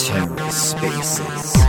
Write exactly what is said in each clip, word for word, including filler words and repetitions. TerraSpaces.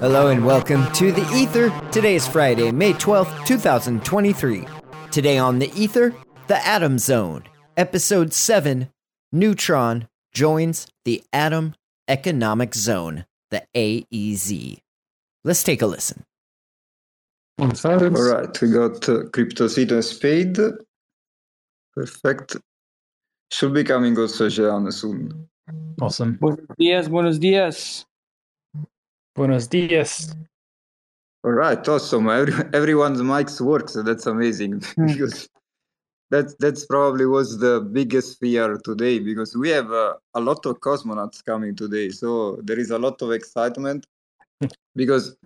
Hello and welcome to The Ether. Today is Friday, May twelfth, two thousand twenty-three. Today on The Ether, The Atom Zone, Episode seven, Neutron joins the Atom Economic Zone, the A E Z. Let's take a listen. All right, we got uh, Cryptocito and Spaydh. Perfect. Should be coming also Jehan soon. Awesome. Buenos dias, buenos dias. Buenos dias. All right, awesome. Every, everyone's mics work, so that's amazing. because that, that's probably was the biggest fear today, because we have uh, a lot of cosmonauts coming today. So there is a lot of excitement because,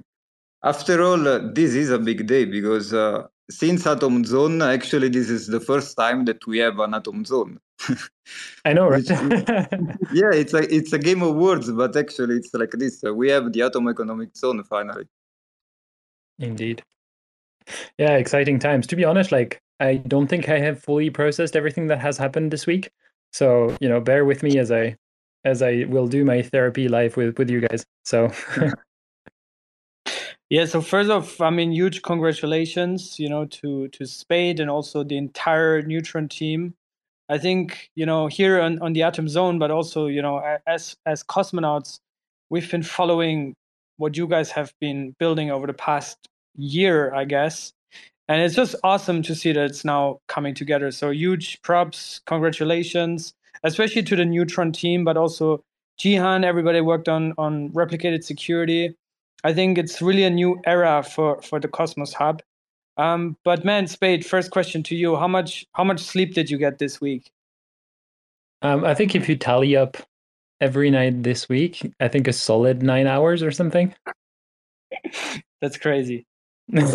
after all, uh, this is a big day because uh, since Atom Zone, actually, this is the first time that we have an Atom Zone. I know, right? yeah, it's a it's a game of words, but actually it's like this. We have the Atom Economic Zone finally. Indeed. Yeah, exciting times. To be honest, like I don't think I have fully processed everything that has happened this week. So, you know, bear with me as I as I will do my therapy live with, with you guys. So yeah, so first off, I mean, huge congratulations, you know, to to Spaydh and also the entire Neutron team. I think, you know, here on, on the Atom Zone, but also, you know, as as cosmonauts, we've been following what you guys have been building over the past year, I guess. And it's just awesome to see that it's now coming together. So huge props, congratulations, especially to the Neutron team, but also Jehan, everybody worked on, on Replicated Security. I think it's really a new era for, for the Cosmos Hub. Um, but man, Spaydh, first question to you: How much how much sleep did you get this week? Um, I think if you tally up every night this week, I think a solid nine hours or something. That's crazy. yeah,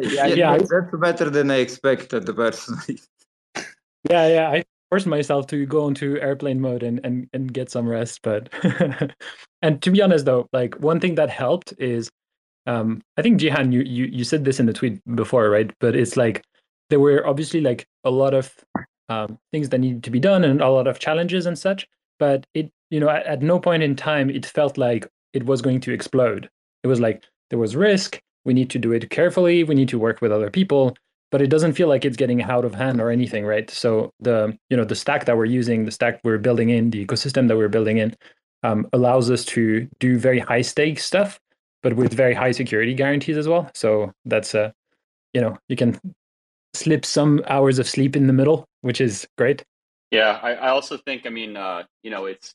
yeah, yeah, that's better than I expected, personally. yeah, yeah, I forced myself to go into airplane mode and and, and get some rest, but and to be honest though, like one thing that helped is. Um, I think Jehan, you, you you said this in the tweet before, right? But it's like there were obviously like a lot of um, things that needed to be done and a lot of challenges and such. But it, you know, at, at no point in time it felt like it was going to explode. It was like there was risk. We need to do it carefully. We need to work with other people. But it doesn't feel like it's getting out of hand or anything, right? So the you know the stack that we're using, the stack we're building in, the ecosystem that we're building in, um, allows us to do very high stakes stuff. But with very high security guarantees as well. So that's, uh, you know, you can slip some hours of sleep in the middle, which is great. Yeah, I, I also think, I mean, uh, you know, it's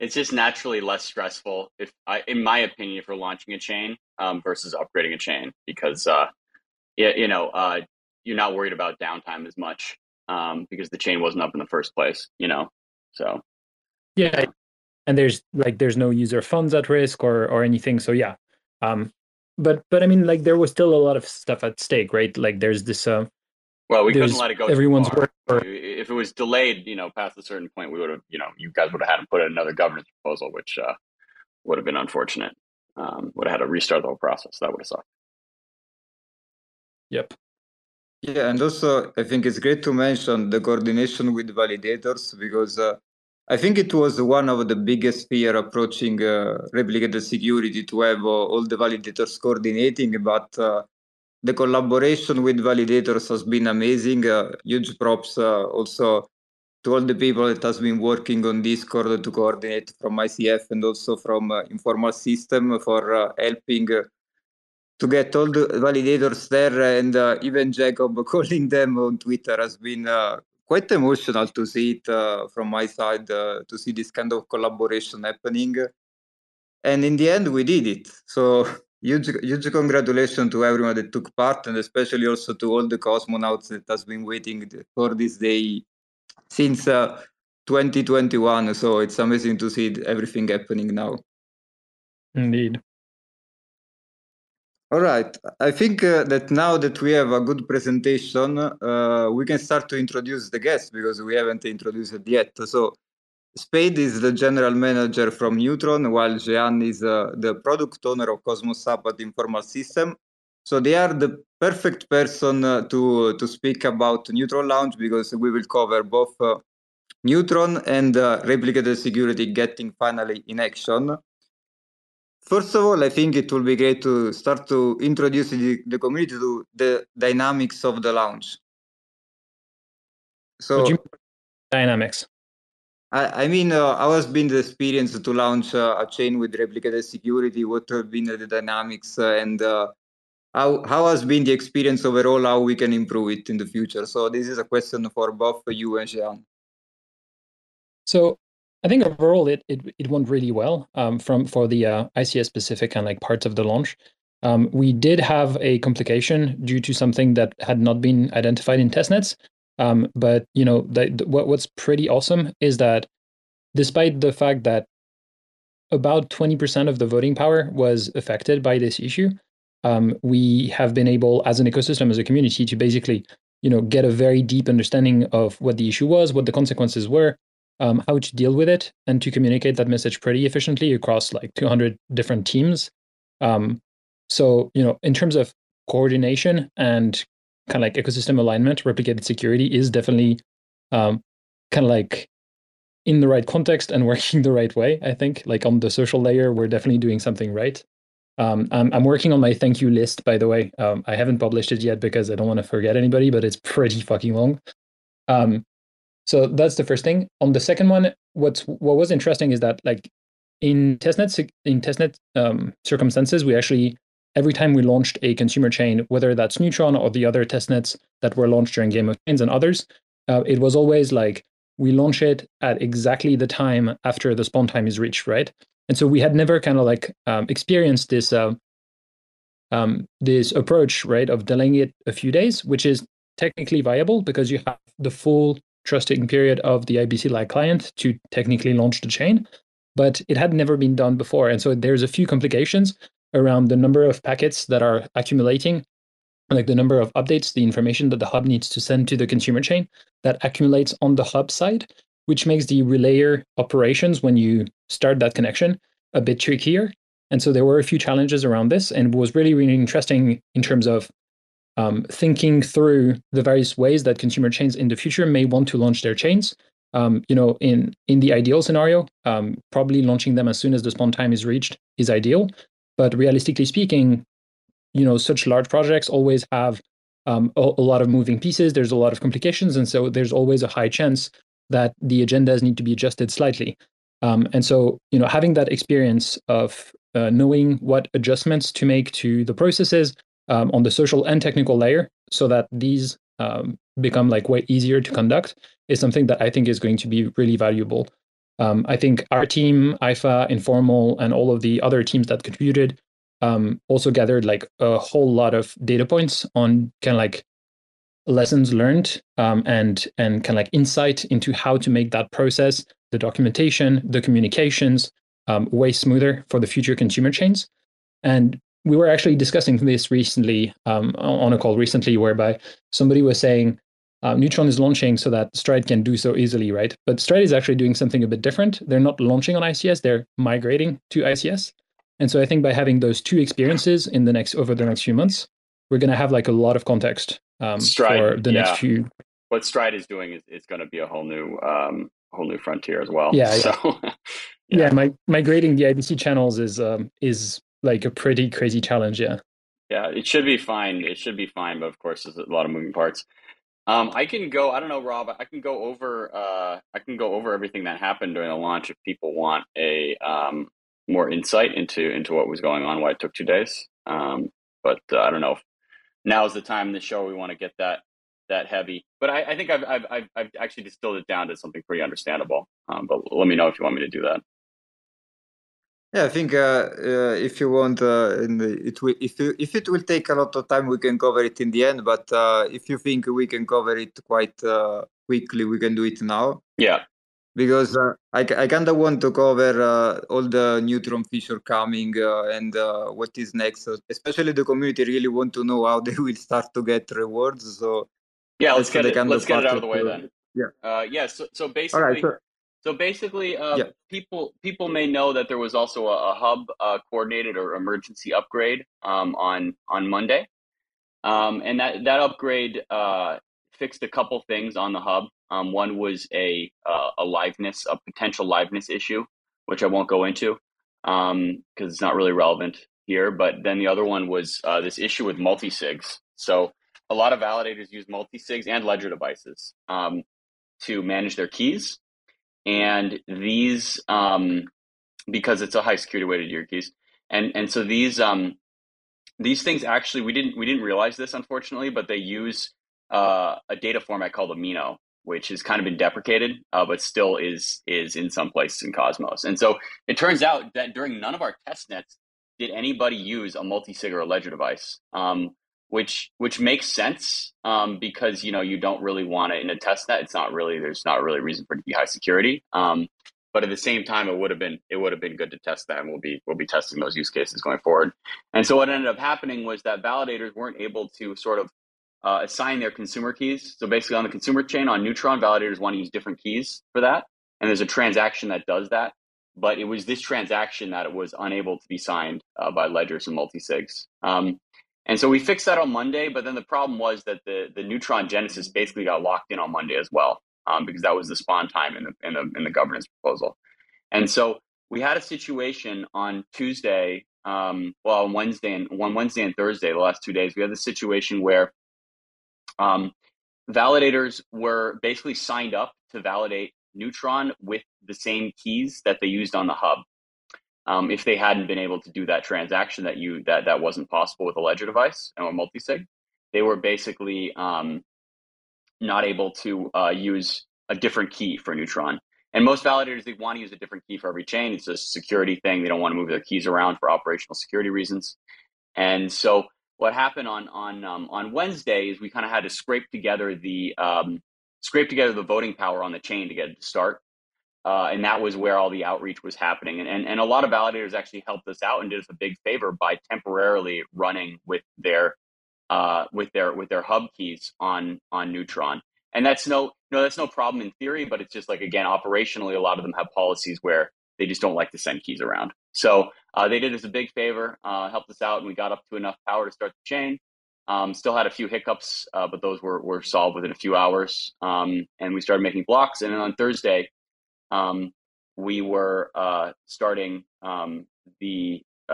it's just naturally less stressful, if I, in my opinion, if we're launching a chain um, versus upgrading a chain, because, uh, you, you know, uh, you're not worried about downtime as much um, because the chain wasn't up in the first place, you know, so. Yeah. And there's like there's no user funds at risk or or anything. So yeah, um, but but I mean like there was still a lot of stuff at stake, right? Like there's this. Uh, well, we couldn't let it go. Everyone's work. If it was delayed, you know, past a certain point, we would have, you know, you guys would have had to put in another governance proposal, which uh, would have been unfortunate. Um, would have had to restart the whole process. That would have sucked. Yep. Yeah, and also I think it's great to mention the coordination with validators because. Uh, I think it was one of the biggest fear approaching uh, replicated security to have uh, all the validators coordinating, but uh, the collaboration with validators has been amazing. Uh, huge props uh, also to all the people that has been working on Discord to coordinate from I C F and also from uh, Informal System for uh, helping uh, to get all the validators there. And uh, even Jacob calling them on Twitter has been uh, quite emotional to see it uh, from my side, uh, to see this kind of collaboration happening. And in the end, we did it. So Huge, huge congratulations to everyone that took part, and especially also to all the cosmonauts that has been waiting for this day since uh, twenty twenty-one. So it's amazing to see everything happening now. Indeed. All right. I think uh, that now that we have a good presentation, uh, we can start to introduce the guests because we haven't introduced it yet. So Spaydh is the general manager from Neutron, while Jehan is uh, the product owner of Cosmos Hub at Informal System. So they are the perfect person uh, to, to speak about Neutron launch, because we will cover both uh, Neutron and uh, Replicated Security getting finally in action. First of all, I think it will be great to start to introduce the, the community to the dynamics of the launch. So dynamics. I mean, uh, how has been the experience to launch uh, a chain with Replicated Security? What have been the dynamics, uh, and uh, how how has been the experience overall? How we can improve it in the future? So this is a question for both you and Jean. So I think overall it it, it went really well um, from for the uh, I C S specific and like parts of the launch. Um, we did have a complication due to something that had not been identified in testnets. Um, but, you know, the, the, what, what's pretty awesome is that despite the fact that about twenty percent of the voting power was affected by this issue, um, we have been able as an ecosystem, as a community, to basically, you know, get a very deep understanding of what the issue was, what the consequences were, um, how to deal with it, and to communicate that message pretty efficiently across like two hundred different teams. Um, so, you know, in terms of coordination and kind of like ecosystem alignment, Replicated Security is definitely um, kind of like in the right context and working the right way, I think. Like on the social layer, we're definitely doing something right. Um, I'm, I'm working on my thank you list, by the way. Um, I haven't published it yet because I don't want to forget anybody, but it's pretty fucking long. Um, so that's the first thing. On the second one, what's, what was interesting is that like in testnet, in testnet um, circumstances, we actually, every time we launched a consumer chain, whether that's Neutron or the other testnets that were launched during Game of Chains and others, uh, it was always like, we launch it at exactly the time after the spawn time is reached, right? And so we had never kind of like um, experienced this uh, um, this approach, right, of delaying it a few days, which is technically viable because you have the full trusting period of the I B C-like client to technically launch the chain, but it had never been done before. And so there's a few complications around the number of packets that are accumulating, like the number of updates, the information that the hub needs to send to the consumer chain that accumulates on the hub side, which makes the relayer operations when you start that connection a bit trickier. And so there were a few challenges around this, and it was really, really interesting in terms of um, thinking through the various ways that consumer chains in the future may want to launch their chains. Um, you know, in, in the ideal scenario, um, probably launching them as soon as the spawn time is reached is ideal. But realistically speaking, you know, such large projects always have um, a, a lot of moving pieces. There's a lot of complications. And so there's always a high chance that the agendas need to be adjusted slightly. Um, and so, you know, having that experience of uh, knowing what adjustments to make to the processes um, on the social and technical layer so that these um, become like way easier to conduct is something that I think is going to be really valuable. Um, I think our team, I F A, Informal, and all of the other teams that contributed um, also gathered like a whole lot of data points on kind of like lessons learned um, and and kind of like insight into how to make that process, the documentation, the communications um, way smoother for the future consumer chains. And we were actually discussing this recently um, on a call recently, whereby somebody was saying, Uh, Neutron is launching so that Stride can do so easily, right? But Stride is actually doing something a bit different. They're not launching on I C S, they're migrating to I C S. And so I think by having those two experiences in the next over the next few months, we're going to have like a lot of context um, Stride, for the yeah. next few. What Stride is doing is, is going to be a whole new um, whole new frontier as well. Yeah, so, yeah. yeah. yeah my, migrating the I B C channels is um, is like a pretty crazy challenge. Yeah, yeah, it should be fine. It should be fine, but of course, there's a lot of moving parts. Um, I can go, I don't know, Rob, I can go over, uh, I can go over everything that happened during the launch if people want a, um, more insight into, into what was going on, why it took two days. Um, but uh, I don't know if now's the time in the show we want to get that, that heavy, but I, I think I've, I've, I've, I've actually distilled it down to something pretty understandable. Um, but let me know if you want me to do that. Yeah, I think uh, uh, if you want, uh, in the, it will, if, you, if it will take a lot of time, we can cover it in the end. But uh, if you think we can cover it quite uh, quickly, we can do it now. Yeah. Because uh, I, I kind of want to cover uh, all the Neutron feature coming uh, and uh, what is next. So especially the community really want to know how they will start to get rewards. So yeah, let's get it. Let's get it out of the way then. Yeah. Uh, yeah. So so basically. All right, so So basically, uh, yeah. people people may know that there was also a, a hub uh, coordinated or emergency upgrade um, on on Monday, um, and that that upgrade uh, fixed a couple things on the hub. Um, one was a uh, a liveness, a potential liveness issue, which I won't go into because um, it's not really relevant here. But then the other one was uh, this issue with multi-sigs. So a lot of validators use multi-sigs and Ledger devices um, to manage their keys. And these, um, because it's a high security way to do your keys, and and so these um, these things actually we didn't we didn't realize this unfortunately, but they use uh, a data format called Amino, which has kind of been deprecated, uh, but still is is in some places in Cosmos. And so it turns out that during none of our test nets did anybody use a multi-sig or a Ledger device, um, which which makes sense um, because, you know, you don't really want it in a test net. It's not really there's not really a reason for it to be high security. Um, but at the same time, it would have been it would have been good to test that. And we'll be we'll be testing those use cases going forward. And so what ended up happening was that validators weren't able to sort of uh, assign their consumer keys. So basically on the consumer chain on Neutron, validators want to use different keys for that. And there's a transaction that does that. But it was this transaction that it was unable to be signed uh, by ledgers and multi-sigs. Um, And so we fixed that on Monday, but then the problem was that the, the Neutron Genesis basically got locked in on Monday as well, um, because that was the spawn time in the, in the in the governance proposal. And so we had a situation on Tuesday, um, well, on Wednesday and one Wednesday and Thursday, the last two days, we had the situation where um, validators were basically signed up to validate Neutron with the same keys that they used on the hub. Um, if they hadn't been able to do that transaction that you that that wasn't possible with a Ledger device and a multi-sig, they were basically um, not able to uh, use a different key for Neutron. And most validators, they want to use a different key for every chain. It's a security thing. They don't want to move their keys around for operational security reasons. And so what happened on on um, on Wednesday is we kind of had to scrape together the um, scrape together the voting power on the chain to get it to start. Uh, and that was where all the outreach was happening. And, and and a lot of validators actually helped us out and did us a big favor by temporarily running with their uh, with their with their hub keys on on Neutron. And that's no no that's no problem in theory, but it's just like, again, operationally, a lot of them have policies where they just don't like to send keys around. So uh, they did us a big favor, uh, helped us out, and we got up to enough power to start the chain. Um, still had a few hiccups, uh, but those were, were solved within a few hours. Um, and we started making blocks. And then on Thursday, Um, we were uh, starting um, the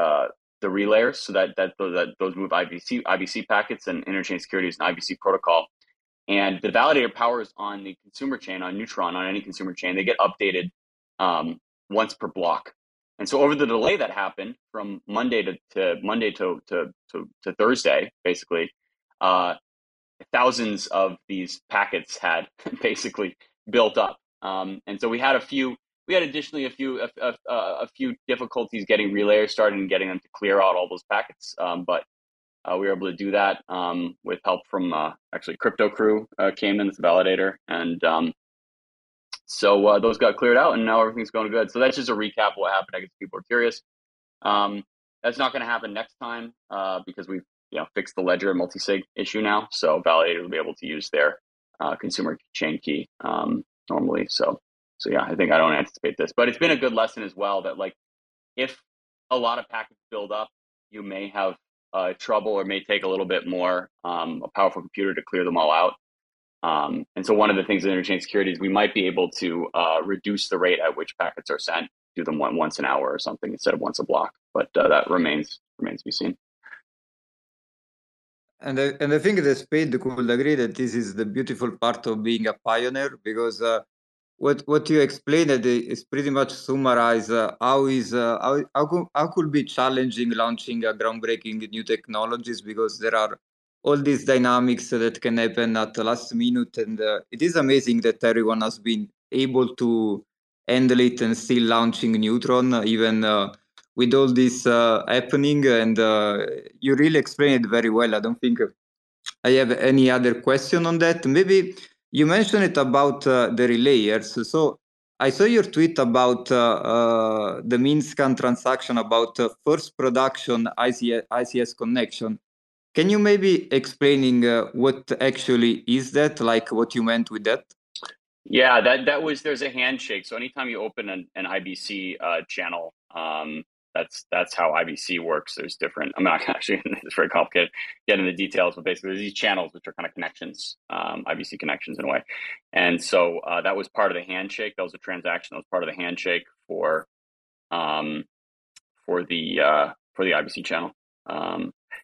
uh, the relayers so that that, that those move I B C I B C packets and interchain security is an I B C protocol, and the validator powers on the consumer chain on Neutron on any consumer chain they get updated um, once per block, and so over the delay that happened from Monday to, to Monday to to, to to Thursday basically, uh, thousands of these packets had basically built up. Um, and so we had a few, we had additionally a few, a, a, a few difficulties getting relayers started and getting them to clear out all those packets. Um, but uh, we were able to do that um, with help from uh, actually Crypto Crew uh, came in as a validator. And um, so uh, those got cleared out and now everything's going good. So that's just a recap of what happened. I guess people are curious. Um, that's not going to happen next time uh, because we've you know, fixed the Ledger multi-sig issue now. So validators will be able to use their uh, consumer chain key. Um, normally. So, so yeah, I think I don't anticipate this, but it's been a good lesson as well that like, if a lot of packets build up, you may have uh, trouble or may take a little bit more, um, a powerful computer to clear them all out. Um, and so one of the things in interchain security is we might be able to uh, reduce the rate at which packets are sent, do them one, once an hour or something instead of once a block, but uh, that remains, remains to be seen. And I, and I think the Spaydh could agree that this is the beautiful part of being a pioneer, because uh, what what you explained is pretty much summarize uh, how is uh, how how could, how could be challenging launching a groundbreaking new technologies, because there are all these dynamics that can happen at the last minute, and uh, it is amazing that everyone has been able to handle it and still launching Neutron even. Uh, with all this uh, happening, and uh, you really explained it very well. I don't think I have any other question on that. Maybe you mentioned it about uh, the relayers. So I saw your tweet about uh, uh, the Minscan transaction, about uh, first production I C S connection. Can you maybe explaining uh, what actually is that, like what you meant with that? Yeah, that, that was, there's a handshake. So anytime you open an, an I B C uh, channel, um, that's that's how I B C works. There's different, I'm not actually, it's very complicated, get into the details, but basically there's these channels which are kind of connections, um, I B C connections in a way. And so uh, that was part of the handshake. That was a transaction that was part of the handshake for um, for the uh, for the I B C channel. Um,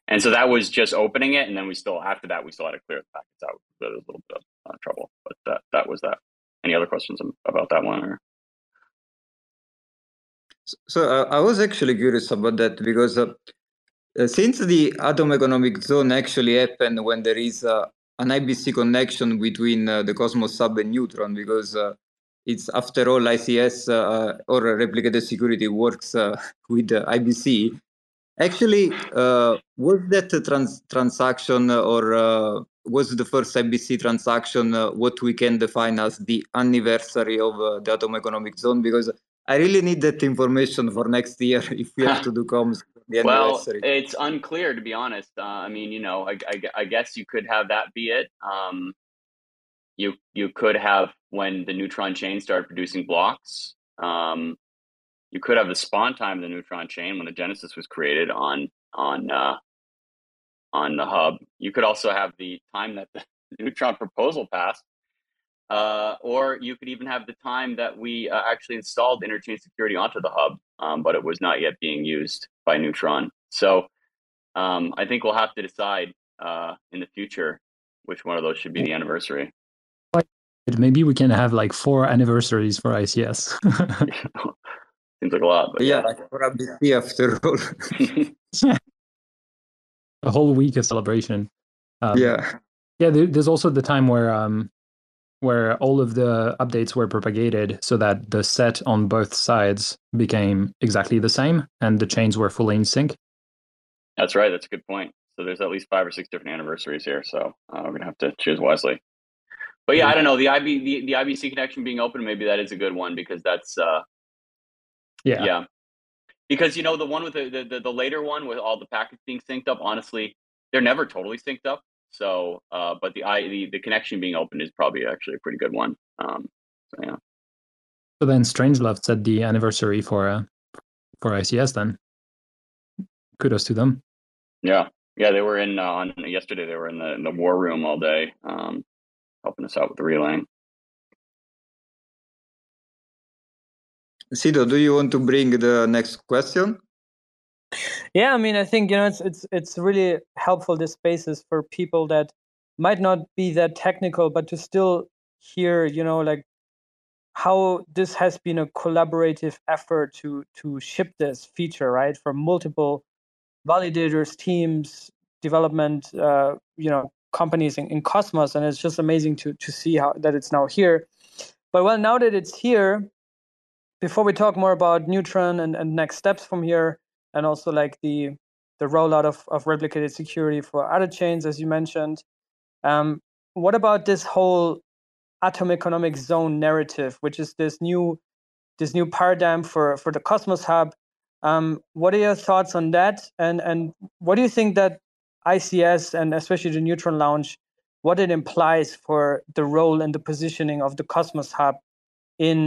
and so that was just opening it, and then we still, after that, we still had to clear the packets out. That was a little bit of uh, trouble, but that, that was that. Any other questions about that one? Or? So uh, I was actually curious about that, because uh, uh, since the Atom Economic Zone actually happened when there is uh, an I B C connection between uh, the Cosmos Hub and Neutron, because uh, it's, after all, I C S uh, or Replicated Security works uh, with uh, I B C. Actually, uh, was that a trans transaction or uh, was the first I B C transaction uh, what we can define as the anniversary of uh, the Atom Economic Zone? Because I really need that information for next year if we have to do comms for the anniversary. Well, it's unclear, to be honest. Uh, I mean, you know, I, I, I guess you could have that be it. Um, you, you could have when the neutron chain started producing blocks. Um, You could have the spawn time of the neutron chain when the genesis was created on on uh, on the hub. You could also have the time that the neutron proposal passed, uh, or you could even have the time that we uh, actually installed interchain security onto the hub, um, but it was not yet being used by Neutron. So um, I think we'll have to decide uh, in the future which one of those should be the anniversary. Maybe we can have like four anniversaries for I C S. Seems like a lot, but yeah, yeah. Like after all, a whole week of celebration. Um, yeah, yeah. There's also the time where um, where all of the updates were propagated, so that the set on both sides became exactly the same, and the chains were fully in sync. That's right. That's a good point. So there's at least five or six different anniversaries here, so uh, we're gonna have to choose wisely. But yeah, I don't know, the I B the, the I B C connection being open. Maybe that is a good one, because that's. Uh, Yeah. yeah, because, you know, the one with the, the, the later one with all the packets being synced up, honestly, they're never totally synced up. So uh, but the, I, the the connection being open is probably actually a pretty good one. Um, so, yeah. So then Strangelove said the anniversary for uh, for I C S then. Kudos to them. Yeah. Yeah, they were in uh, on yesterday. They were in the, in the war room all day, um, helping us out with the relaying. Cito, do you want to bring the next question? Yeah, I mean, I think, you know, it's it's it's really helpful, this spaces, for people that might not be that technical, but to still hear, you know, like how this has been a collaborative effort to to ship this feature, right? From multiple validators, teams, development, uh, you know, companies in, in Cosmos, and it's just amazing to to see how that it's now here. But well, now that it's here. Before we talk more about Neutron and, and next steps from here, and also like the the rollout of, of replicated security for other chains, as you mentioned, um, what about this whole Atom Economic Zone narrative, which is this new this new paradigm for, for the Cosmos Hub? Um, what are your thoughts on that? And and what do you think that I C S and especially the Neutron launch, what it implies for the role and the positioning of the Cosmos Hub in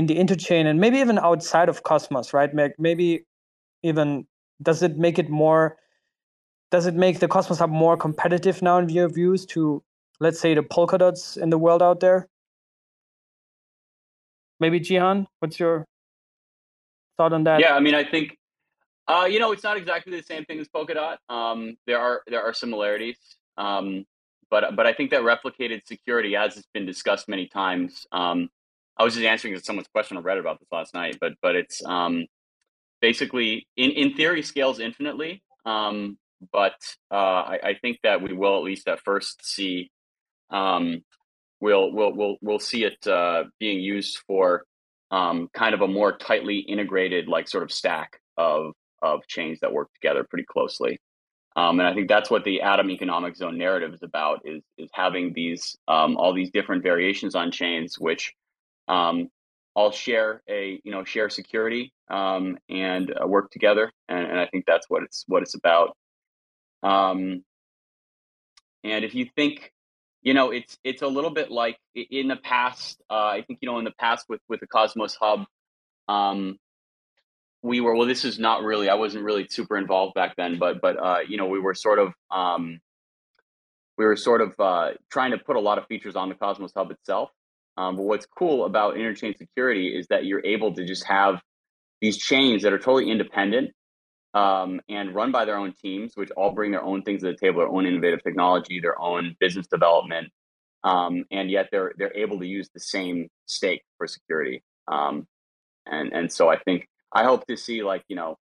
in the interchain, and maybe even outside of Cosmos, right? Maybe even, does it make it more, does it make the Cosmos Hub more competitive now in your views to, let's say, the Polkadots in the world out there? Maybe Jehan, what's your thought on that? Yeah, I mean, I think, uh, you know, it's not exactly the same thing as Polkadot. Um, there are there are similarities, um, but but I think that replicated security, as it's been discussed many times, um, I was just answering someone's question I read about this last night, but but it's um, basically in, in theory scales infinitely. Um, but uh, I, I think that we will at least at first see um, we'll we'll we'll we'll see it uh, being used for um, kind of a more tightly integrated like sort of stack of of chains that work together pretty closely. Um, and I think that's what the Atom Economic Zone narrative is about, is, is having these um, all these different variations on chains, which um, all share a, you know, share security um, and uh, work together. And, and I think that's what it's, what it's about. Um, and if you think, you know, it's, it's a little bit like in the past, uh, I think, you know, in the past with, with the Cosmos Hub, um, we were, well, this is not really, I wasn't really super involved back then, but, but, uh, you know, we were sort of, um, we were sort of, uh, trying to put a lot of features on the Cosmos Hub itself. Um, but what's cool about interchain security is that you're able to just have these chains that are totally independent, um, and run by their own teams, which all bring their own things to the table, their own innovative technology, their own business development. Um, and yet they're, they're able to use the same stake for security. Um, and, and so I think, I hope to see, like, you know,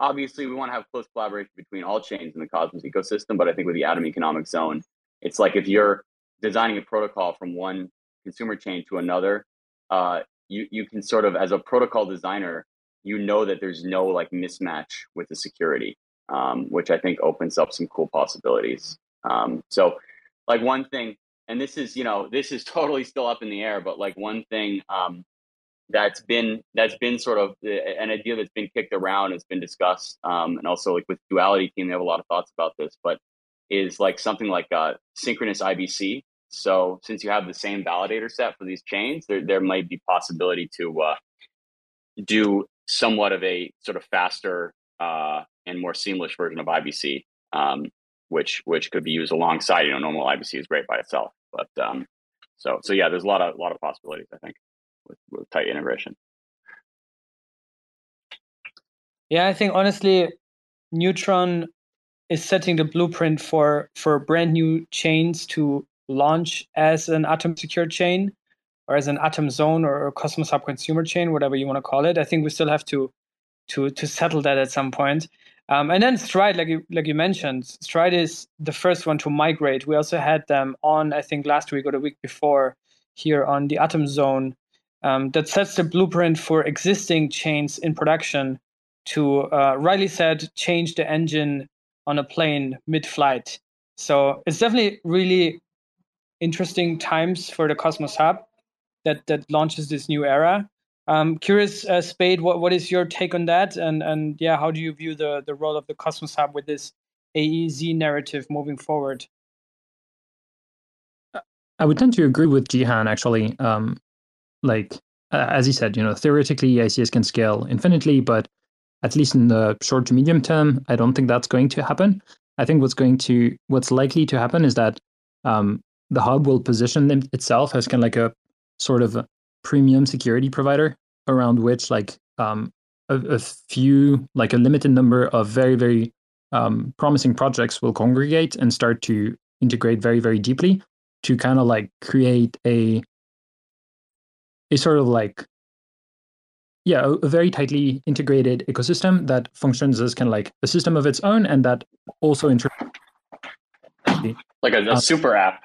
obviously we want to have close collaboration between all chains in the Cosmos ecosystem, but I think with the Atom Economic Zone, it's like if you're designing a protocol from one consumer chain to another, uh, you, you can sort of, as a protocol designer, you know that there's no like mismatch with the security, um, which I think opens up some cool possibilities. Um, so like one thing, and this is, you know, this is totally still up in the air, but like one thing, um, that's been that's been sort of an idea that's been kicked around, it's been discussed, um, and also like with Duality team, they have a lot of thoughts about this, but is like something like uh, synchronous I B C. So since you have the same validator set for these chains, there there might be possibility to uh, do somewhat of a sort of faster uh, and more seamless version of I B C, um, which which could be used alongside, you know, normal I B C is great by itself, but um, so so yeah, there's a lot of a lot of possibilities, I think. With, with tight integration. Yeah, I think honestly, Neutron is setting the blueprint for for brand new chains to launch as an Atom secure chain, or as an Atom Zone, or, or Cosmos Hub consumer chain, whatever you want to call it. I think we still have to to to settle that at some point. Um, and then Stride, like you like you mentioned, Stride is the first one to migrate. We also had them on, I think, last week or the week before here on the Atom Zone. Um, that sets the blueprint for existing chains in production to, uh, Riley said, change the engine on a plane mid-flight. So it's definitely really interesting times for the Cosmos Hub that that launches this new era. Um, curious, uh, Spaydh, what, what is your take on that? And and yeah, how do you view the, the role of the Cosmos Hub with this A E Z narrative moving forward? I would tend to agree with Jehan, actually. Um... Like, uh, as he said, you know, theoretically, I C S can scale infinitely, but at least in the short to medium term, I don't think that's going to happen. I think what's going to, what's likely to happen is that um, the hub will position them, itself as kind of like a sort of a premium security provider around which like um, a, a few, like a limited number of very, very um, promising projects will congregate and start to integrate very, very deeply to kind of like create a is sort of like, yeah, a very tightly integrated ecosystem that functions as kind of like a system of its own, and that also inter- like a, a um, super app.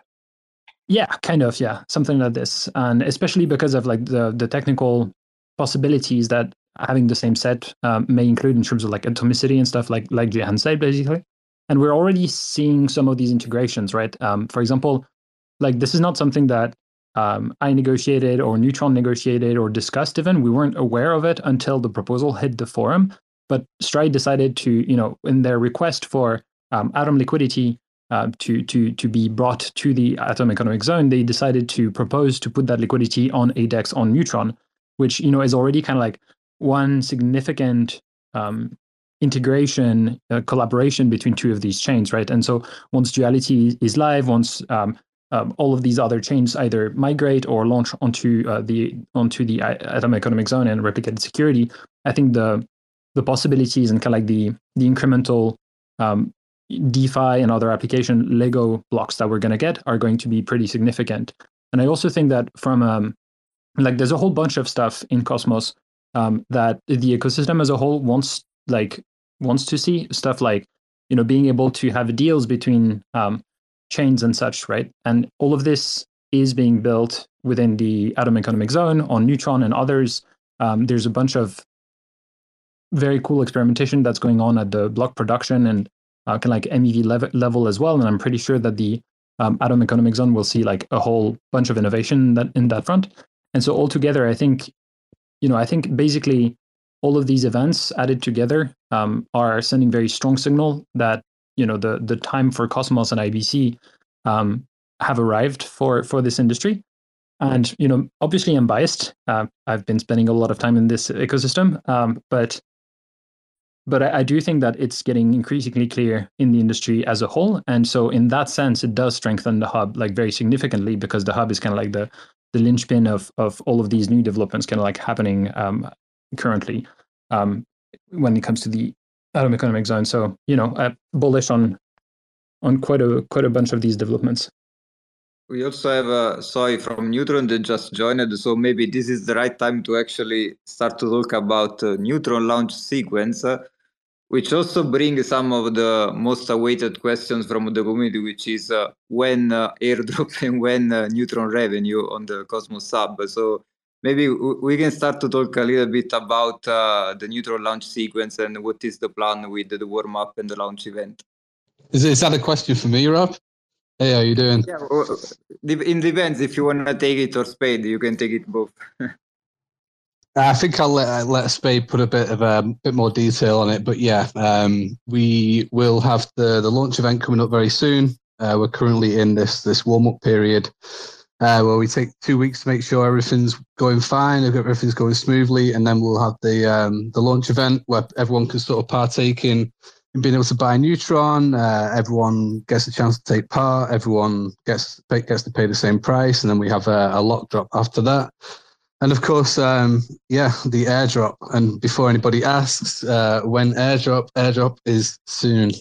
Yeah, kind of, yeah, something like this, and especially because of like the the technical possibilities that having the same set um, may include in terms of like atomicity and stuff, like like Jehan said, basically. And we're already seeing some of these integrations, right? Um, for example, like this is not something that. Um, I negotiated or Neutron negotiated or discussed even. We weren't aware of it until the proposal hit the forum. But Stride decided to, you know, in their request for um, Atom liquidity uh, to to to be brought to the Atom Economic Zone, they decided to propose to put that liquidity on a DEX on Neutron, which, you know, is already kind of like one significant um, integration, uh, collaboration between two of these chains, right? And so once Duality is live, once... Um, Um, all of these other chains either migrate or launch onto uh, the onto the Atom Economic Zone and Replicated Security. I think the the possibilities and kind of like the the incremental um, DeFi and other application Lego blocks that we're going to get are going to be pretty significant. And I also think that from um, like there's a whole bunch of stuff in Cosmos um, that the ecosystem as a whole wants like wants to see, stuff like, you know, being able to have deals between um, chains and such, right? And all of this is being built within the Atom Economic Zone on Neutron and others. Um, there's a bunch of very cool experimentation that's going on at the block production and uh, kind of like M E V level, level as well. And I'm pretty sure that the um, Atom Economic Zone will see like a whole bunch of innovation that in that front. And so altogether, I think, you know, I think basically all of these events added together um, are sending very strong signal that, you know, the the time for Cosmos and I B C um, have arrived for for this industry. And, you know, obviously I'm biased. Uh, I've been spending a lot of time in this ecosystem, um, but but I, I do think that it's getting increasingly clear in the industry as a whole. And so in that sense, it does strengthen the hub like very significantly, because the hub is kind of like the the linchpin of of all of these new developments kind of like happening um, currently um, when it comes to the Atom Economic Zone. So, you know, I'm bullish on on quite a quite a bunch of these developments. We also have uh, Soy from Neutron that just joined, so maybe this is the right time to actually start to talk about uh, Neutron launch sequence, uh, which also brings some of the most awaited questions from the community, which is uh, when uh, airdrop and when uh, Neutron revenue on the Cosmos Hub. So maybe w we can start to talk a little bit about uh, the Neutron launch sequence and what is the plan with the warm-up and the launch event. Is, is that a question for me, Rob? Hey, how you doing? Yeah, well, it depends if you want to take it or Spaydh. You can take it both. I think I'll let let Spaydh put a bit of a um, bit more detail on it. But yeah, um, we will have the the launch event coming up very soon. Uh, we're currently in this this warm up period uh, where we take two weeks to make sure everything's going fine, if everything's going smoothly, and then we'll have the um, the launch event where everyone can sort of partake in. Being able to buy Neutron, uh, everyone gets a chance to take part. Everyone gets pay, gets to pay the same price, and then we have a, a lock drop after that. And of course, um, yeah, the airdrop. And before anybody asks, uh, when airdrop, airdrop is soon.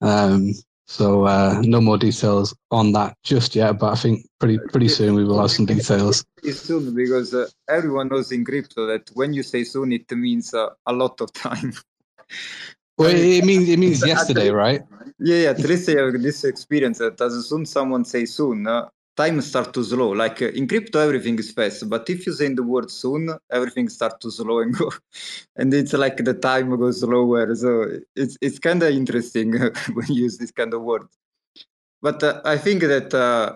Um, so uh, no more details on that just yet, but I think pretty pretty soon we will have some details. It's soon because uh, everyone knows in crypto that when you say soon, it means uh, a lot of time. Well, it means it means yesterday, right? Yeah, yeah. At least I have this experience that as soon someone says soon, uh, time starts to slow. Like uh, in crypto, everything is fast, but if you say the word soon, everything starts to slow and go, and it's like the time goes slower. So it's it's kind of interesting when you use this kind of word. But uh, I think that uh,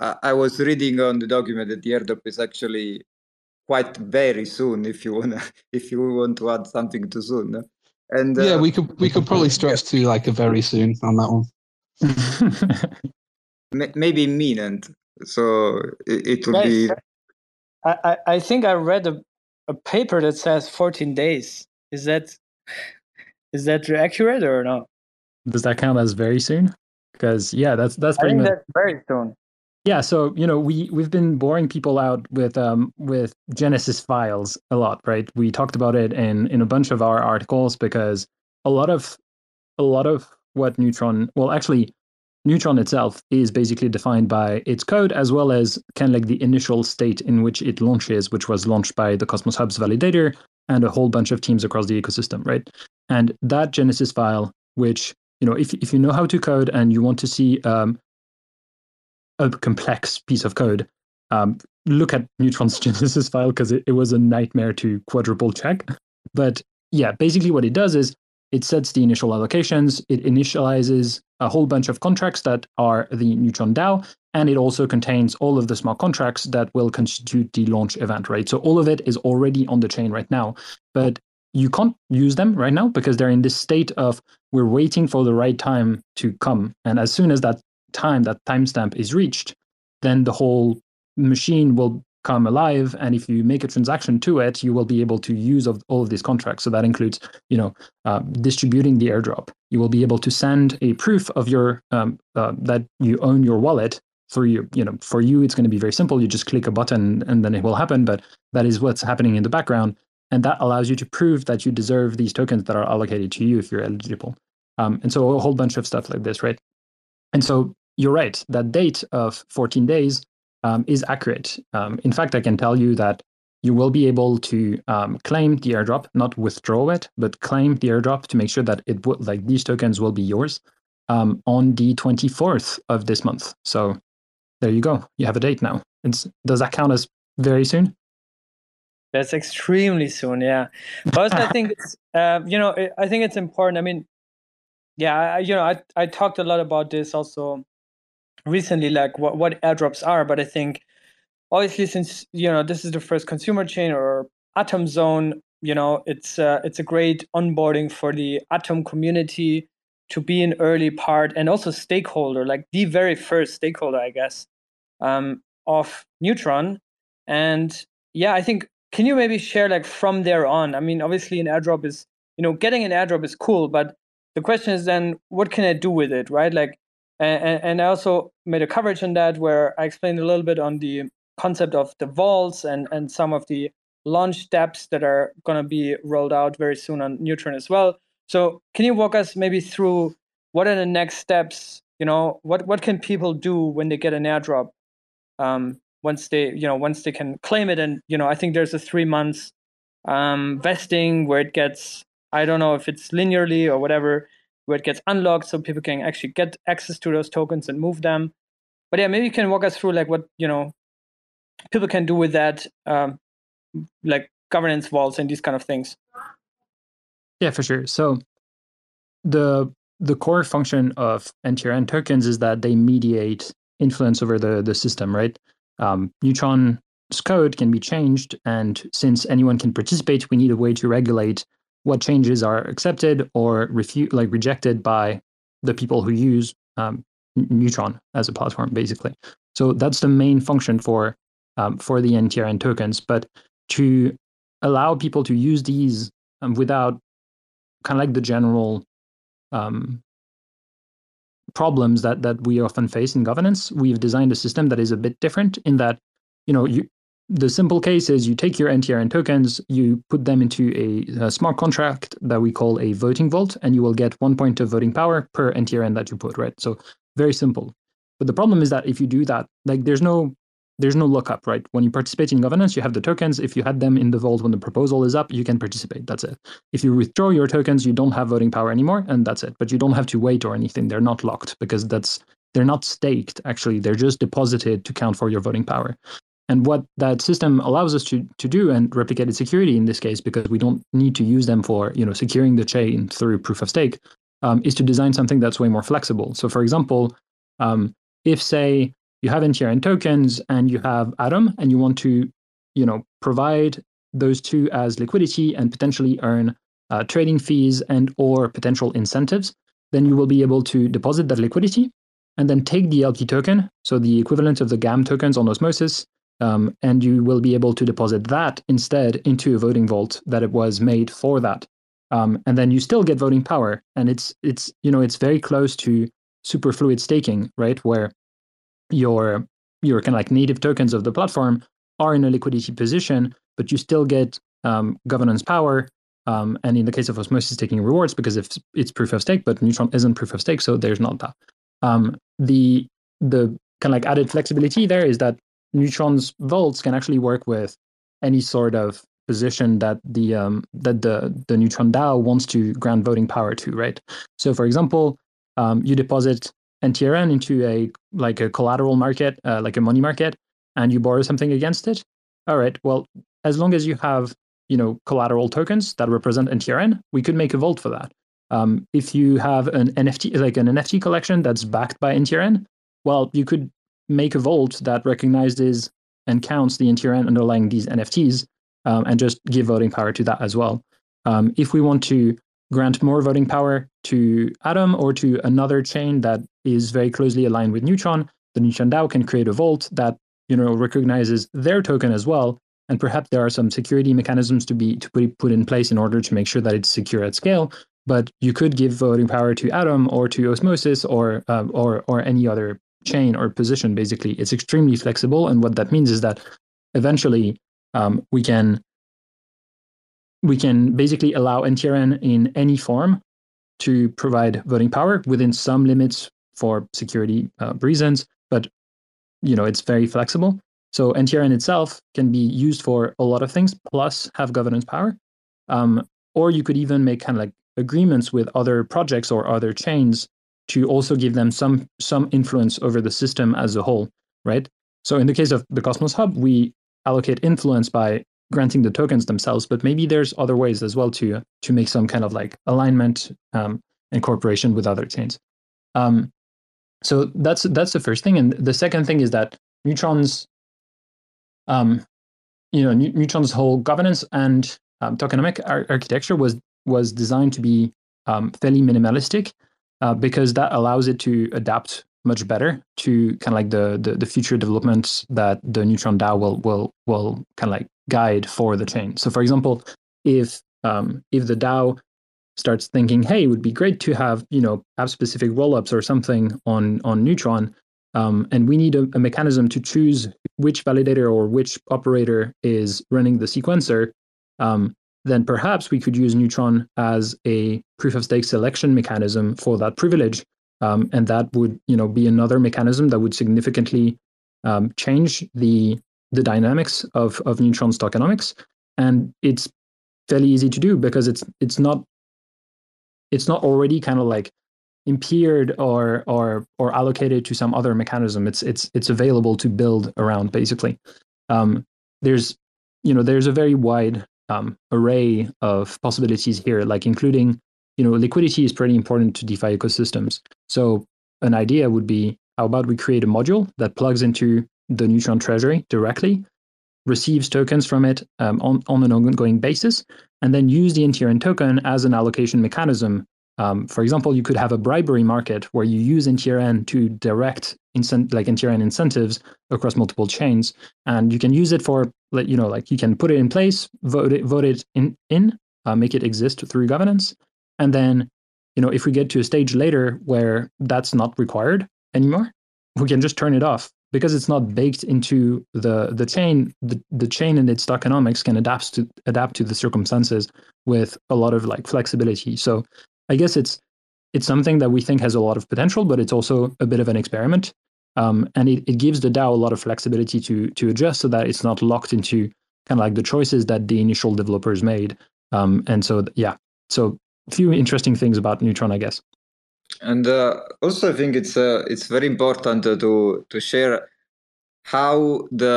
uh, I was reading on the document that the airdrop is actually quite very soon. If you wanna, if you want to add something to soon. And, uh, yeah, we could we could probably stretch to like a very soon on that one. Maybe imminent. So it, it would be. I I think I read a a paper that says fourteen days. Is that is that accurate or not? Does that count as very soon? Because yeah, that's that's pretty I think much that's very soon. Yeah, so you know we we've been boring people out with um with Genesis files a lot, right? We talked about it in in a bunch of our articles because a lot of a lot of what Neutron, well, actually Neutron itself is basically defined by its code as well as kind of like the initial state in which it launches, which was launched by the Cosmos Hub's validator and a whole bunch of teams across the ecosystem, right? And that Genesis file, which you know, if if you know how to code and you want to see um. a complex piece of code, um, look at Neutron's Genesis file because it, it was a nightmare to quadruple check. But yeah, basically what it does is it sets the initial allocations, it initializes a whole bunch of contracts that are the Neutron DAO, and it also contains all of the smart contracts that will constitute the launch event, right? So all of it is already on the chain right now, but you can't use them right now because they're in this state of we're waiting for the right time to come. And as soon as that time that timestamp is reached, then the whole machine will come alive, and if you make a transaction to it, you will be able to use of all of these contracts. So that includes, you know, uh, distributing the airdrop. You will be able to send a proof of your um, uh, that you own your wallet through your, you know, for you it's going to be very simple. You just click a button and then it will happen. But that is what's happening in the background, and that allows you to prove that you deserve these tokens that are allocated to you if you're eligible. Um, and so a whole bunch of stuff like this, right? And so you're right, that date of fourteen days um, is accurate. Um, in fact, I can tell you that you will be able to um, claim the airdrop, not withdraw it, but claim the airdrop to make sure that it would, like these tokens will be yours um, on the twenty-fourth of this month. So there you go. You have a date now. It's, does that count as very soon? That's extremely soon, yeah. But I think it's, uh, you know, I think it's important. I mean, yeah, I, you know, I I talked a lot about this also recently, like what what airdrops are. But I think obviously, since you know this is the first consumer chain or Atom Zone, you know, it's uh, it's a great onboarding for the Atom community to be an early part and also stakeholder, like the very first stakeholder, I guess, um, of Neutron. And yeah, I think. Can you maybe share like from there on? I mean, obviously an airdrop is, you know, getting an airdrop is cool, but the question is then what can I do with it, right? Like, and, and I also made a coverage on that where I explained a little bit on the concept of the vaults and, and some of the launch steps that are going to be rolled out very soon on Neutron as well. So can you walk us maybe through what are the next steps? You know, what, what can people do when they get an airdrop? Um, Once they, you know, once they can claim it, and you know, I think there's a three months um, vesting where it gets, I don't know if it's linearly or whatever, where it gets unlocked so people can actually get access to those tokens and move them. But yeah, maybe you can walk us through like what you know people can do with that, um, like governance vaults and these kind of things. Yeah, for sure. So the the core function of N T R N tokens is that they mediate influence over the the system, right? Um, Neutron's code can be changed, and since anyone can participate, we need a way to regulate what changes are accepted or refu- like rejected by the people who use um, Neutron as a platform, basically. So that's the main function for um, for the N T R N tokens. But to allow people to use these um, without kind of like the general um, problems that that we often face in governance, we've designed a system that is a bit different in that, you know, you, the simple case is you take your N T R N tokens, you put them into a, a smart contract that we call a voting vault, and you will get one point of voting power per N T R N that you put, right? So very simple. But the problem is that if you do that, like there's no there's no lockup, right? When you participate in governance, you have the tokens. If you had them in the vault when the proposal is up, you can participate. That's it. If you withdraw your tokens, you don't have voting power anymore, and that's it. But you don't have to wait or anything. They're not locked because that's they're not staked, actually. They're just deposited to count for your voting power. And what that system allows us to, to do, and replicated security in this case, because we don't need to use them for, you know, securing the chain through proof of stake, um, is to design something that's way more flexible. So for example, um, if, say, you have N T R N tokens and you have Atom, and you want to, you know, provide those two as liquidity and potentially earn uh, trading fees and or potential incentives, then you will be able to deposit that liquidity and then take the L T token, so the equivalent of the G A M tokens on Osmosis, um, and you will be able to deposit that instead into a voting vault that it was made for that. Um, and then you still get voting power. And it's, it's you know, it's very close to superfluid staking, right, where your your kind of like native tokens of the platform are in a liquidity position, but you still get um, governance power. Um, and in the case of Osmosis, taking rewards because if it's proof of stake, but Neutron isn't proof of stake, so there's not that. Um, the the kind of like added flexibility there is that Neutron's vaults can actually work with any sort of position that the um, that the the Neutron DAO wants to grant voting power to, right? So, for example, um, you deposit N T R N into a like a collateral market, uh, like a money market, and you borrow something against it. All right. Well, as long as you have, you know, collateral tokens that represent N T R N, we could make a vault for that. Um, if you have an N F T, like an N F T collection that's backed by N T R N, well, you could make a vault that recognizes and counts the N T R N underlying these N F Ts, um, and just give voting power to that as well. Um, if we want to grant more voting power to Atom or to another chain that is very closely aligned with Neutron, the Neutron DAO can create a vault that, you know, recognizes their token as well. And perhaps there are some security mechanisms to be to put put in place in order to make sure that it's secure at scale. But you could give voting power to Atom or to Osmosis or uh, or or any other chain or position. Basically, it's extremely flexible, and what that means is that eventually um, we can. We can basically allow N T R N in any form to provide voting power within some limits for security uh, reasons, but you know it's very flexible. So N T R N itself can be used for a lot of things, plus have governance power. Um, or you could even make kind of like agreements with other projects or other chains to also give them some some influence over the system as a whole, right? So in the case of the Cosmos Hub, we allocate influence by granting the tokens themselves, but maybe there's other ways as well to to make some kind of like alignment um, and cooperation with other chains. Um, so that's that's the first thing, and the second thing is that Neutron's, um, you know, Neutron's whole governance and um, tokenomic ar architecture was was designed to be um, fairly minimalistic, uh, because that allows it to adapt much better to kind of like the, the the future developments that the Neutron DAO will will will kind of like guide for the chain. So, for example, if um, if the DAO starts thinking, hey, it would be great to have you know app specific rollups or something on on Neutron, um, and we need a, a mechanism to choose which validator or which operator is running the sequencer, um, then perhaps we could use Neutron as a proof of stake selection mechanism for that privilege. Um, and that would, you know, be another mechanism that would significantly um, change the the dynamics of of Neutron's tokenomics. And it's fairly easy to do because it's it's not it's not already kind of like impaired or or or allocated to some other mechanism. It's it's it's available to build around basically. Um, there's you know there's a very wide um, array of possibilities here, like including. You know, liquidity is pretty important to DeFi ecosystems. So an idea would be, how about we create a module that plugs into the Neutron treasury directly, receives tokens from it um, on, on an ongoing basis, and then use the N T R N token as an allocation mechanism. Um, for example, you could have a bribery market where you use N T R N to direct incent like N T R N incentives across multiple chains, and you can use it for, you know, like you can put it in place, vote it, vote it in, in uh, make it exist through governance. And then, you know, if we get to a stage later where that's not required anymore, we can just turn it off because it's not baked into the the chain. The, the chain and its tokenomics can adapt to adapt to the circumstances with a lot of like flexibility. So, I guess it's it's something that we think has a lot of potential, but it's also a bit of an experiment, um, and it, it gives the DAO a lot of flexibility to to adjust so that it's not locked into kind of like the choices that the initial developers made. Um, and so, yeah, so. Few interesting things about Neutron, I guess. And uh, also I think it's uh, it's very important uh, to to share how the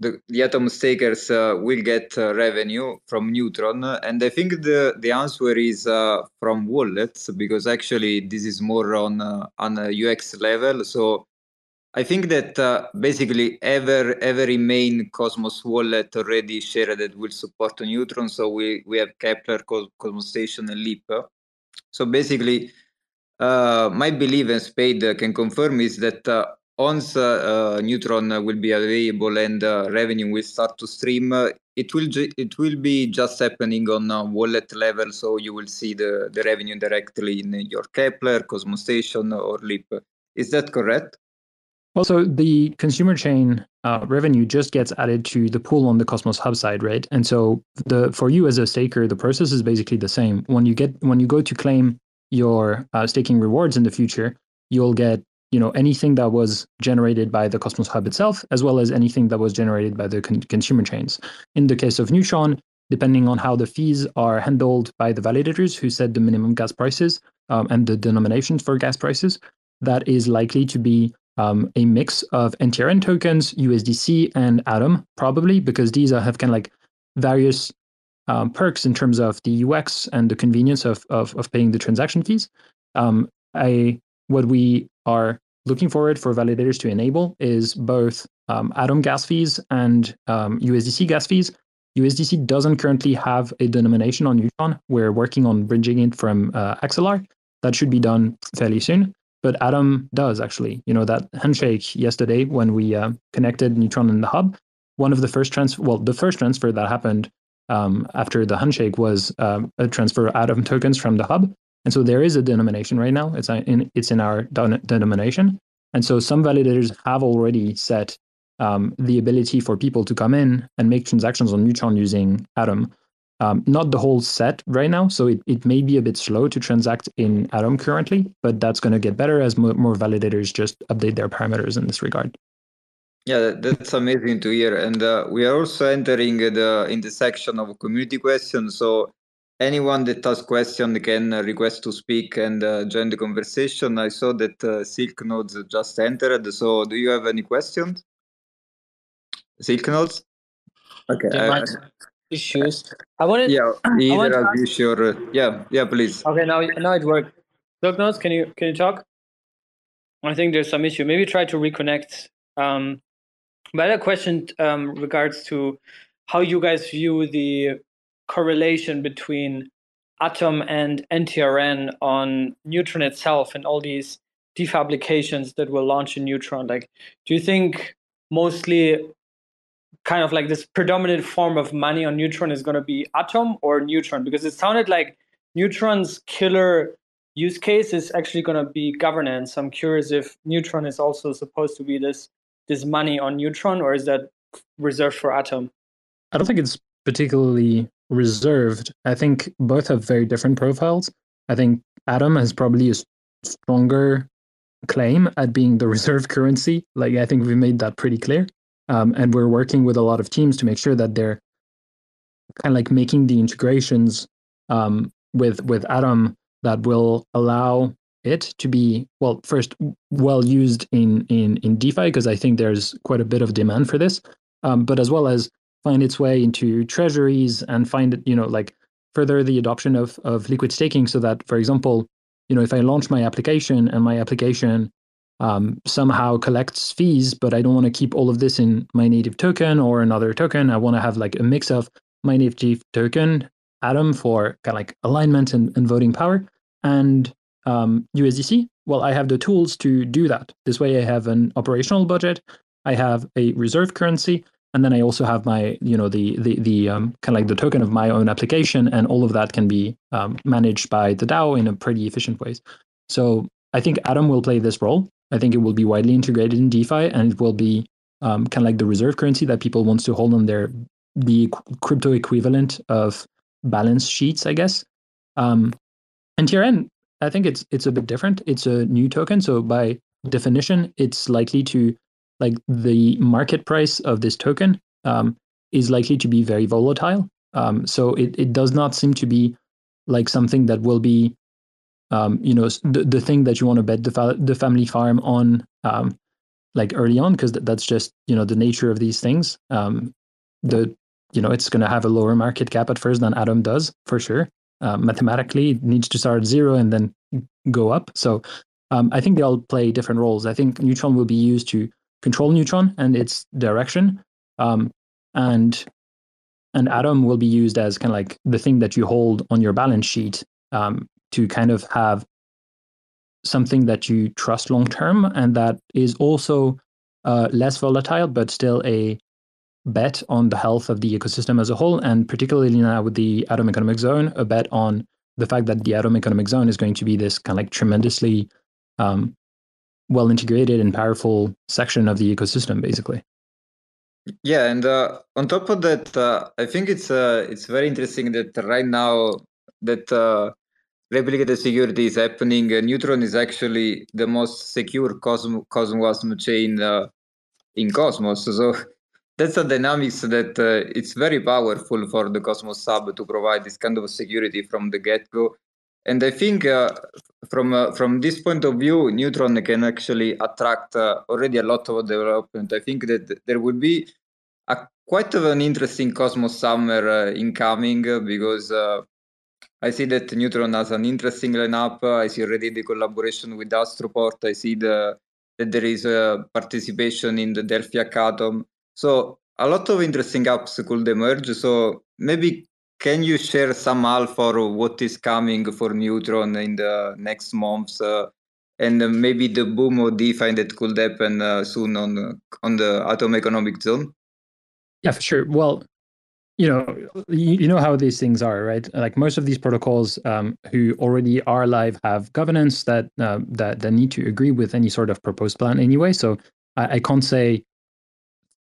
the, the Atom stakers uh, will get uh, revenue from Neutron, and I think the the answer is uh, from wallets, because actually this is more on uh, on a U X level. So I think that uh, basically every every main Cosmos wallet already shared that will support Neutron. So we we have Keplr, Cosmos Station, and Leap. So basically, uh, my belief, and Spaydh can confirm, is that uh, once uh, uh, Neutron will be available and uh, revenue will start to stream, uh, it will it will be just happening on a wallet level. So you will see the the revenue directly in your Keplr, Cosmos Station, or Leap. Is that correct? Well, so the consumer chain uh, revenue just gets added to the pool on the Cosmos Hub side, right? And so the for you as a staker, the process is basically the same. When you get when you go to claim your uh, staking rewards in the future, you'll get you know anything that was generated by the Cosmos Hub itself, as well as anything that was generated by the con consumer chains. In the case of Neutron, depending on how the fees are handled by the validators who set the minimum gas prices um, and the denominations for gas prices, that is likely to be Um, a mix of N T R N tokens, U S D C, and Atom, probably, because these are, have kind of like various um, perks in terms of the U X and the convenience of of, of paying the transaction fees. Um, I what we are looking forward for validators to enable is both um, Atom gas fees and um, U S D C gas fees. U S D C doesn't currently have a denomination on Neutron. We're working on bridging it from uh, X L R. That should be done fairly soon. But Atom does actually, you know, that handshake yesterday when we uh, connected Neutron in the hub, one of the first trans, well, the first transfer that happened um, after the handshake was um, a transfer of Atom tokens from the hub. And so there is a denomination right now. It's in, it's in our denomination. And so some validators have already set um, the ability for people to come in and make transactions on Neutron using Atom. Um, not the whole set right now, so it, it may be a bit slow to transact in Atom currently, but that's going to get better as more, more validators just update their parameters in this regard. Yeah, that's amazing to hear. And uh, we are also entering the in the section of community questions, so anyone that has questions can request to speak and uh, join the conversation. I saw that uh, Silk Nodes just entered, so do you have any questions? Silk Nodes? Okay. There might be issues. I wanted. Yeah. Either wanted of you sure? Yeah. Yeah. Please. Okay. Now, now it worked. Dognos, can you can you talk? I think there's some issue. Maybe try to reconnect. Um, but I had a question um, regards to how you guys view the correlation between Atom and N T R N on Neutron itself and all these DeFi applications that will launch in Neutron. Like, do you think mostly kind of like this predominant form of money on Neutron is going to be Atom or Neutron? Because it sounded like Neutron's killer use case is actually going to be governance. I'm curious if Neutron is also supposed to be this this money on Neutron, or is that reserved for Atom? I don't think it's particularly reserved. I think both have very different profiles. I think Atom has probably a stronger claim at being the reserve currency. Like, I think we made that pretty clear. Um, and we're working with a lot of teams to make sure that they're kind of like making the integrations um, with with Atom that will allow it to be, well, first, well used in in, in DeFi, because I think there's quite a bit of demand for this, um, but as well as find its way into treasuries and find it, you know, like further the adoption of of liquid staking, so that, for example, you know, if I launch my application and my application um, somehow collects fees, but I don't want to keep all of this in my native token or another token, I want to have like a mix of my native token, Atom for kind of like alignment and, and voting power, and um, U S D C. Well, I have the tools to do that. This way, I have an operational budget, I have a reserve currency, and then I also have my, you know, the the the um, kind of like the token of my own application, and all of that can be um, managed by the DAO in a pretty efficient ways. So I think Atom will play this role. I think it will be widely integrated in DeFi, and it will be um, kind of like the reserve currency that people want to hold on their the crypto equivalent of balance sheets, I guess. Um, and N T R N, I think it's it's a bit different. It's a new token, so by definition, it's likely to, like, the market price of this token um, is likely to be very volatile. Um, so it, it does not seem to be like something that will be, um, you know, the, the thing that you want to bet the, fa the family farm on, um, like early on, because th that's just, you know, the nature of these things. Um, the, you know, it's going to have a lower market cap at first than Atom does, for sure. Uh, mathematically, it needs to start at zero and then go up. So um, I think they all play different roles. I think Neutron will be used to control Neutron and its direction, um, and and Atom will be used as kind of like the thing that you hold on your balance sheet um, to kind of have something that you trust long term, and that is also uh, less volatile, but still a bet on the health of the ecosystem as a whole, and particularly now with the Atom Economic Zone, a bet on the fact that the Atom Economic Zone is going to be this kind of like tremendously um, well integrated and powerful section of the ecosystem, basically. Yeah, and uh, on top of that, uh, I think it's uh, it's very interesting that right now that uh, replicated security is happening. Uh, Neutron is actually the most secure Cosm CosmWasm chain uh, in Cosmos. So that's a dynamics that uh, it's very powerful for the Cosmos Hub to provide this kind of security from the get-go. And I think uh, from uh, from this point of view, Neutron can actually attract uh, already a lot of development. I think that there will be a quite of an interesting Cosmos summer uh, incoming, uh, because uh, I see that Neutron has an interesting lineup. Uh, I see already the collaboration with Astroport. I see the, that there is uh, participation in the Delphi Hackathon. So a lot of interesting apps could emerge. So maybe can you share some alpha for what is coming for Neutron in the next months, uh, and maybe the boom of DeFi that could happen uh, soon on on the Atom Economic Zone? Yeah, for sure. Well, you know, you, you know how these things are, right? Like most of these protocols um, who already are live have governance that uh, that that need to agree with any sort of proposed plan anyway. So I, I can't say.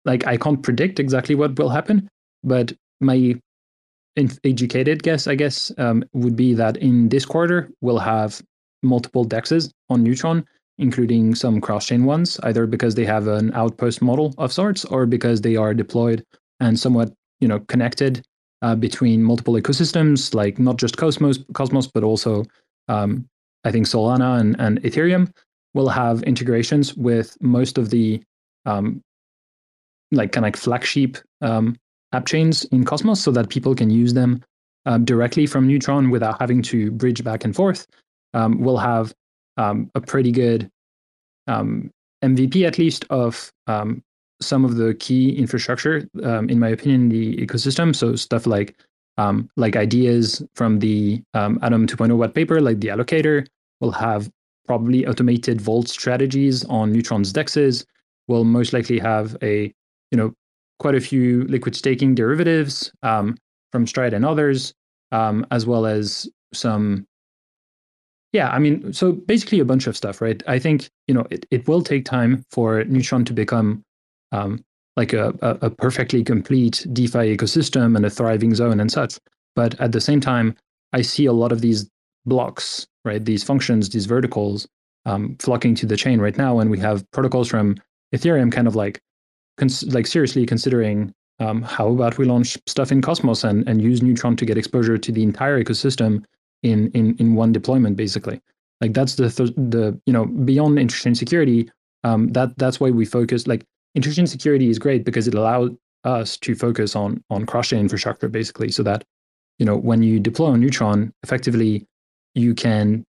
Like, I can't predict exactly what will happen, but my educated guess, I guess, um, would be that in this quarter, we'll have multiple D E Xs on Neutron, including some cross-chain ones, either because they have an outpost model of sorts, or because they are deployed and somewhat, you know, connected uh, between multiple ecosystems, like not just Cosmos, Cosmos but also, um, I think, Solana and, and Ethereum. We'll have integrations with most of the... Um, like kind of like flagship um, app chains in Cosmos so that people can use them um, directly from Neutron without having to bridge back and forth. Um, we'll have um, a pretty good um, M V P, at least, of um, some of the key infrastructure, um, in my opinion, the ecosystem. So stuff like um, like ideas from the um, Atom two point oh white paper, like the allocator. We'll have probably automated vault strategies on Neutron's dexes. We'll most likely have a, you know, quite a few liquid staking derivatives um, from Stride and others, um, as well as some. Yeah, I mean, so basically a bunch of stuff, right? I think, you know, it, it will take time for Neutron to become um, like a, a, a perfectly complete DeFi ecosystem and a thriving zone and such. But at the same time, I see a lot of these blocks, right? These functions, these verticals um, flocking to the chain right now. And we have protocols from Ethereum kind of like, cons- like seriously considering um, how about we launch stuff in Cosmos and, and use Neutron to get exposure to the entire ecosystem in in in one deployment, basically. Like that's the th- the you know beyond interchain security, um that that's why we focus. Like interchain security is great because it allowed us to focus on on cross-chain infrastructure, basically, so that you know when you deploy on Neutron, effectively you can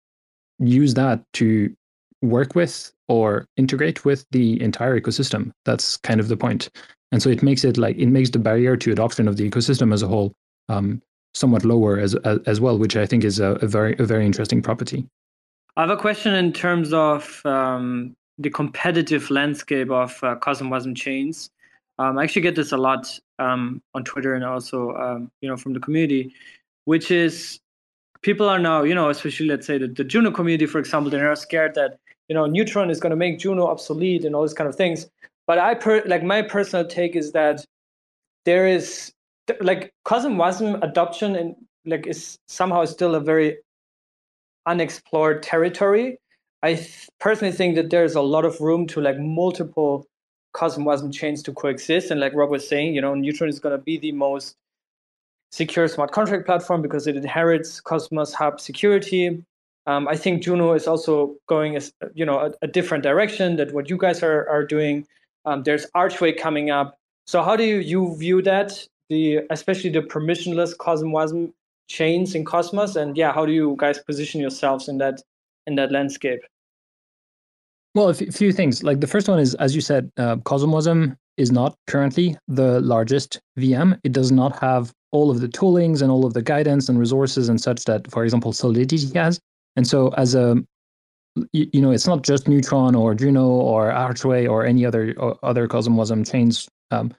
use that to work with or integrate with the entire ecosystem. That's kind of the point. And so it makes it like it makes the barrier to adoption of the ecosystem as a whole um somewhat lower as as well, which I think is a, a very a very interesting property. I have a question in terms of um, the competitive landscape of uh, CosmWasm chains. Um, I actually get this a lot um, on Twitter and also um, you know from the community, which is people are now you know especially let's say the, the Juno community, for example, they're scared that you know Neutron is going to make Juno obsolete and all these kind of things. But I per- like my personal take is that there is. Like CosmWasm adoption and like is somehow still a very unexplored territory. I th- personally think that there's a lot of room to like multiple CosmWasm chains to coexist. And like Rob was saying, you know, Neutron is going to be the most secure smart contract platform because it inherits Cosmos Hub security. Um, I think Juno is also going as you know a, a different direction than what you guys are are doing. Um, there's Archway coming up. So how do you, you view that? The, especially the permissionless CosmWasm chains in Cosmos, and yeah, how do you guys position yourselves in that in that landscape? Well, a f- few things. Like the first one is, as you said, uh, CosmWasm is not currently the largest V M. It does not have all of the toolings and all of the guidance and resources and such that, for example, Solidity has. And so, as a you, you know, it's not just Neutron or Juno or Archway or any other or other CosmWasm chains. Um,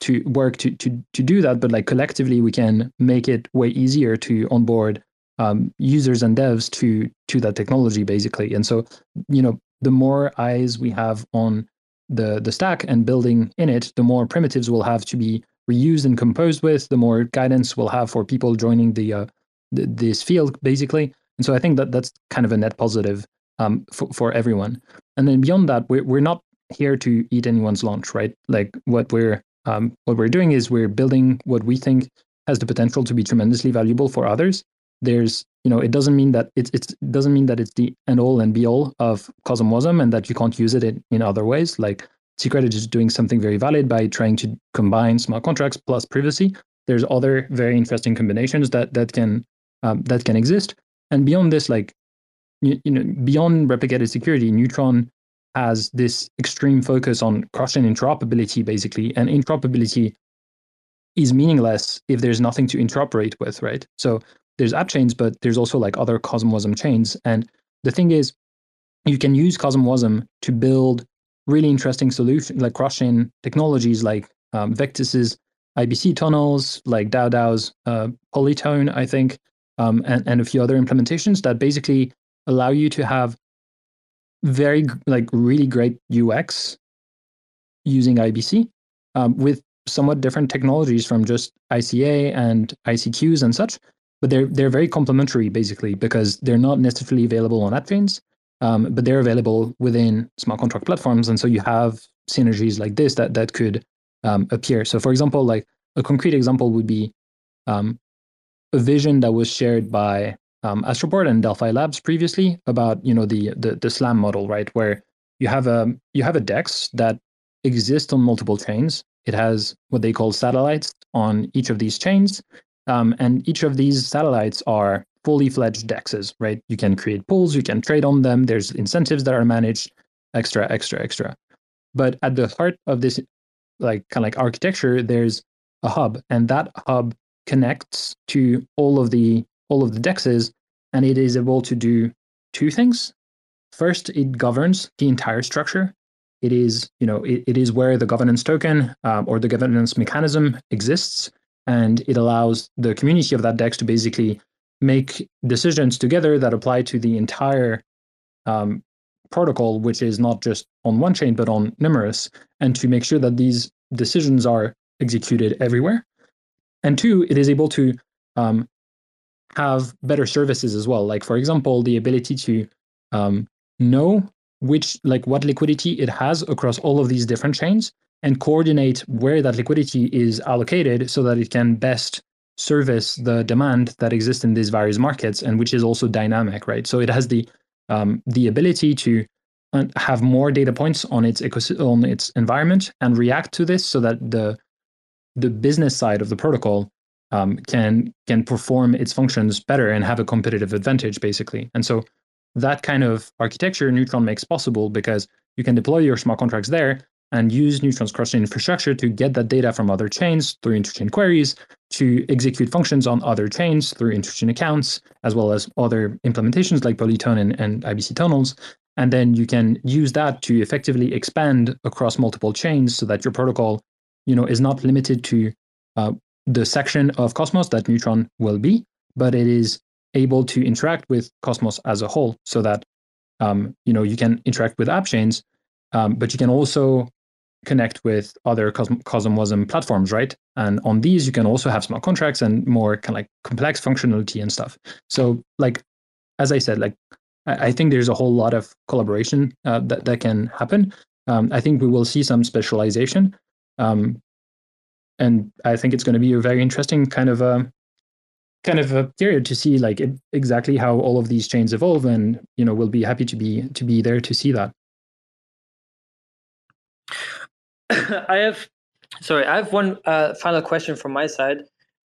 to work to to to do that, but like collectively we can make it way easier to onboard um, users and devs to to that technology, basically. And so, you know, the more eyes we have on the the stack and building in it, the more primitives we'll have to be reused and composed with, the more guidance we'll have for people joining the, uh, the this field, basically. And so I think that that's kind of a net positive um, for, for everyone. And then beyond that, we're, we're not here to eat anyone's lunch, right? Like what we're Um, what we're doing is we're building what we think has the potential to be tremendously valuable for others. There's, you know, it doesn't mean that it's it doesn't mean that it's the end all and be all of CosmWasm and that you can't use it in, in other ways. Like Secret is doing something very valid by trying to combine smart contracts plus privacy. There's other very interesting combinations that that can um, that can exist. And beyond this, like you, you know, beyond replicated security, Neutron has this extreme focus on cross-chain interoperability, basically, and interoperability is meaningless if there's nothing to interoperate with, right? So there's app chains, but there's also like other CosmWasm chains. And the thing is, you can use CosmWasm to build really interesting solutions, like cross-chain technologies, like um, Vectis's I B C tunnels, like DAODAO's uh, Polytone, I think, um, and, and a few other implementations that basically allow you to have very like really great U X using I B C um, with somewhat different technologies from just I C A and I C Qs and such, but they're they're very complementary, basically, because they're not necessarily available on app chains, um, but they're available within smart contract platforms, and so you have synergies like this that that could um, appear. So, for example, like a concrete example would be um, a vision that was shared by Um, Astroport and Delphi Labs previously about you know the, the the SLAM model, right, where you have a you have a DEX that exists on multiple chains. It has what they call satellites on each of these chains. Um, and each of these satellites are fully fledged D E Xs, right? You can create pools, you can trade on them. There's incentives that are managed, extra, extra, extra. But at the heart of this like kind of like architecture, there's a hub, and that hub connects to all of the all of the D E Xs, and it is able to do two things. First, it governs the entire structure. It is, you know, it, it is where the governance token um, or the governance mechanism exists, and it allows the community of that D E X to basically make decisions together that apply to the entire um, protocol, which is not just on one chain but on numerous, and to make sure that these decisions are executed everywhere. And two, it is able to um, have better services as well. Like, for example, the ability to um, know which, like, what liquidity it has across all of these different chains, and coordinate where that liquidity is allocated so that it can best service the demand that exists in these various markets, and which is also dynamic, right? So it has the um, the ability to have more data points on its ecosystem, on its environment, and react to this so that the the business side of the protocol um, can can perform its functions better and have a competitive advantage, basically. And so that kind of architecture Neutron makes possible, because you can deploy your smart contracts there and use Neutron's cross-chain infrastructure to get that data from other chains through interchain queries, to execute functions on other chains through interchain accounts, as well as other implementations like Polytone and, and I B C tunnels. And then you can use that to effectively expand across multiple chains so that your protocol, you know, is not limited to uh, the section of Cosmos that Neutron will be, but it is able to interact with Cosmos as a whole, so that um, you know, you can interact with app chains, um, but you can also connect with other CosmWasm platforms, right? And on these, you can also have smart contracts and more kind of like complex functionality and stuff. So, like, as I said, like, I, I think there's a whole lot of collaboration uh, that that can happen. Um, I think we will see some specialization, um, and I think it's going to be a very interesting kind of a kind of a period to see, like, it, exactly how all of these chains evolve. And, you know, we'll be happy to be to be there to see that. I have, sorry, I have one uh, final question from my side,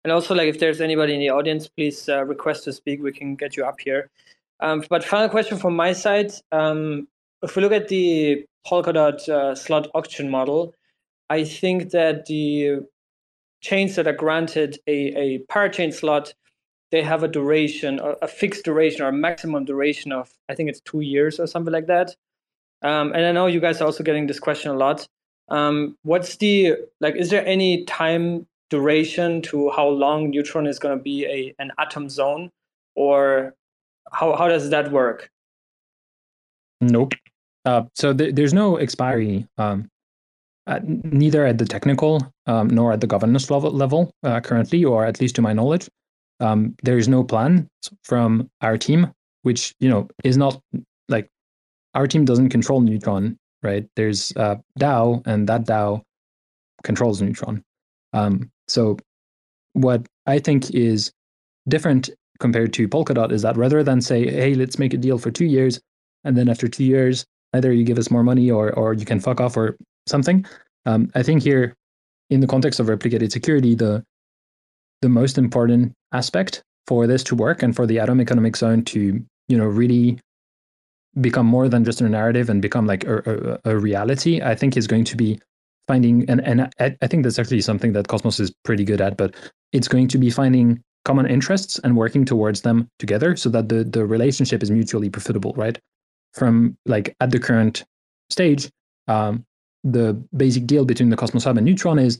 and also, like, if there's anybody in the audience, please uh, request to speak. We can get you up here. Um, but final question from my side: um, if we look at the Polkadot uh, slot auction model, I think that the chains that are granted a, a parachain slot, they have a duration, a fixed duration, or a maximum duration of, I think it's two years or something like that. Um, and I know you guys are also getting this question a lot. Um, what's the, like, is there any time duration to how long Neutron is going to be a, an atom zone, or how, how does that work? Nope. Uh, so th there's no expiry, um, uh, neither at the technical um, nor at the governance level, level uh, currently, or at least to my knowledge. Um, there is no plan from our team, which, you know, is not, like, our team doesn't control Neutron. Right, there's uh, DAO, and that DAO controls Neutron. Um, so what I think is different compared to Polkadot is that rather than say, hey, let's make a deal for two years, and then after two years, either you give us more money or or you can fuck off or something. Um, I think here, in the context of replicated security, the the most important aspect for this to work and for the Atom Economic Zone to, you know, really become more than just a narrative and become like a, a, a reality, I think is going to be finding, and, and I, I think that's actually something that Cosmos is pretty good at, but it's going to be finding common interests and working towards them together so that the, the relationship is mutually profitable, right? From, like, at the current stage, um, the basic deal between the Cosmos Hub and Neutron is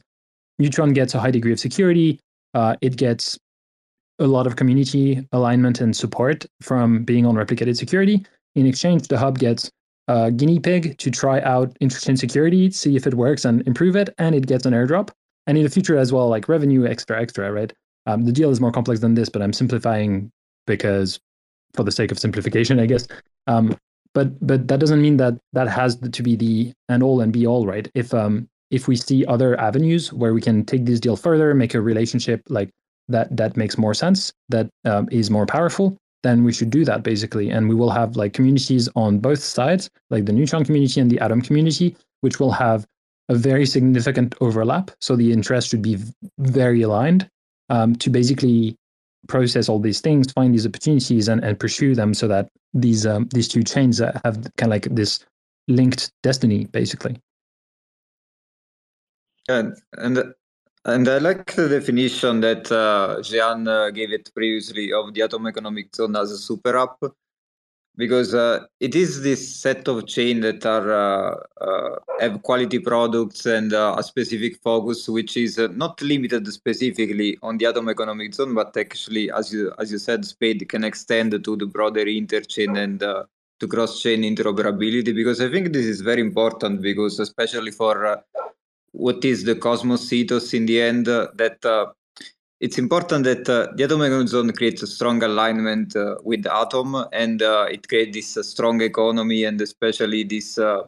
Neutron gets a high degree of security, uh, it gets a lot of community alignment and support from being on replicated security. In exchange, the hub gets a guinea pig to try out interchain security, see if it works and improve it, and it gets an airdrop. And in the future as well, like, revenue, extra, extra, right? Um, the deal is more complex than this, but I'm simplifying because for the sake of simplification, I guess. Um, but but that doesn't mean that that has to be the end all and be all, right? If um if we see other avenues where we can take this deal further, make a relationship like that that makes more sense, that um, is more powerful, then we should do that, basically. And we will have, like, communities on both sides, like the Neutron community and the Atom community, which will have a very significant overlap. So the interest should be very aligned um, to basically process all these things, find these opportunities, and, and pursue them so that these um, these two chains have kind of like this linked destiny, basically. And and and I like the definition that uh, Jehan uh, gave it previously of the Atom Economic Zone as a super app, because uh, it is this set of chains that are uh, uh, have quality products and uh, a specific focus, which is uh, not limited specifically on the Atom Economic Zone, but actually, as you as you said, Spaydh can extend to the broader interchain and uh, to cross-chain interoperability. Because I think this is very important, because especially for uh, what is the Cosmos ethos in the end, uh, that. Uh, It's important that uh, the Atom Economic Zone creates a strong alignment uh, with Atom, and uh, it creates this uh, strong economy, and especially this uh,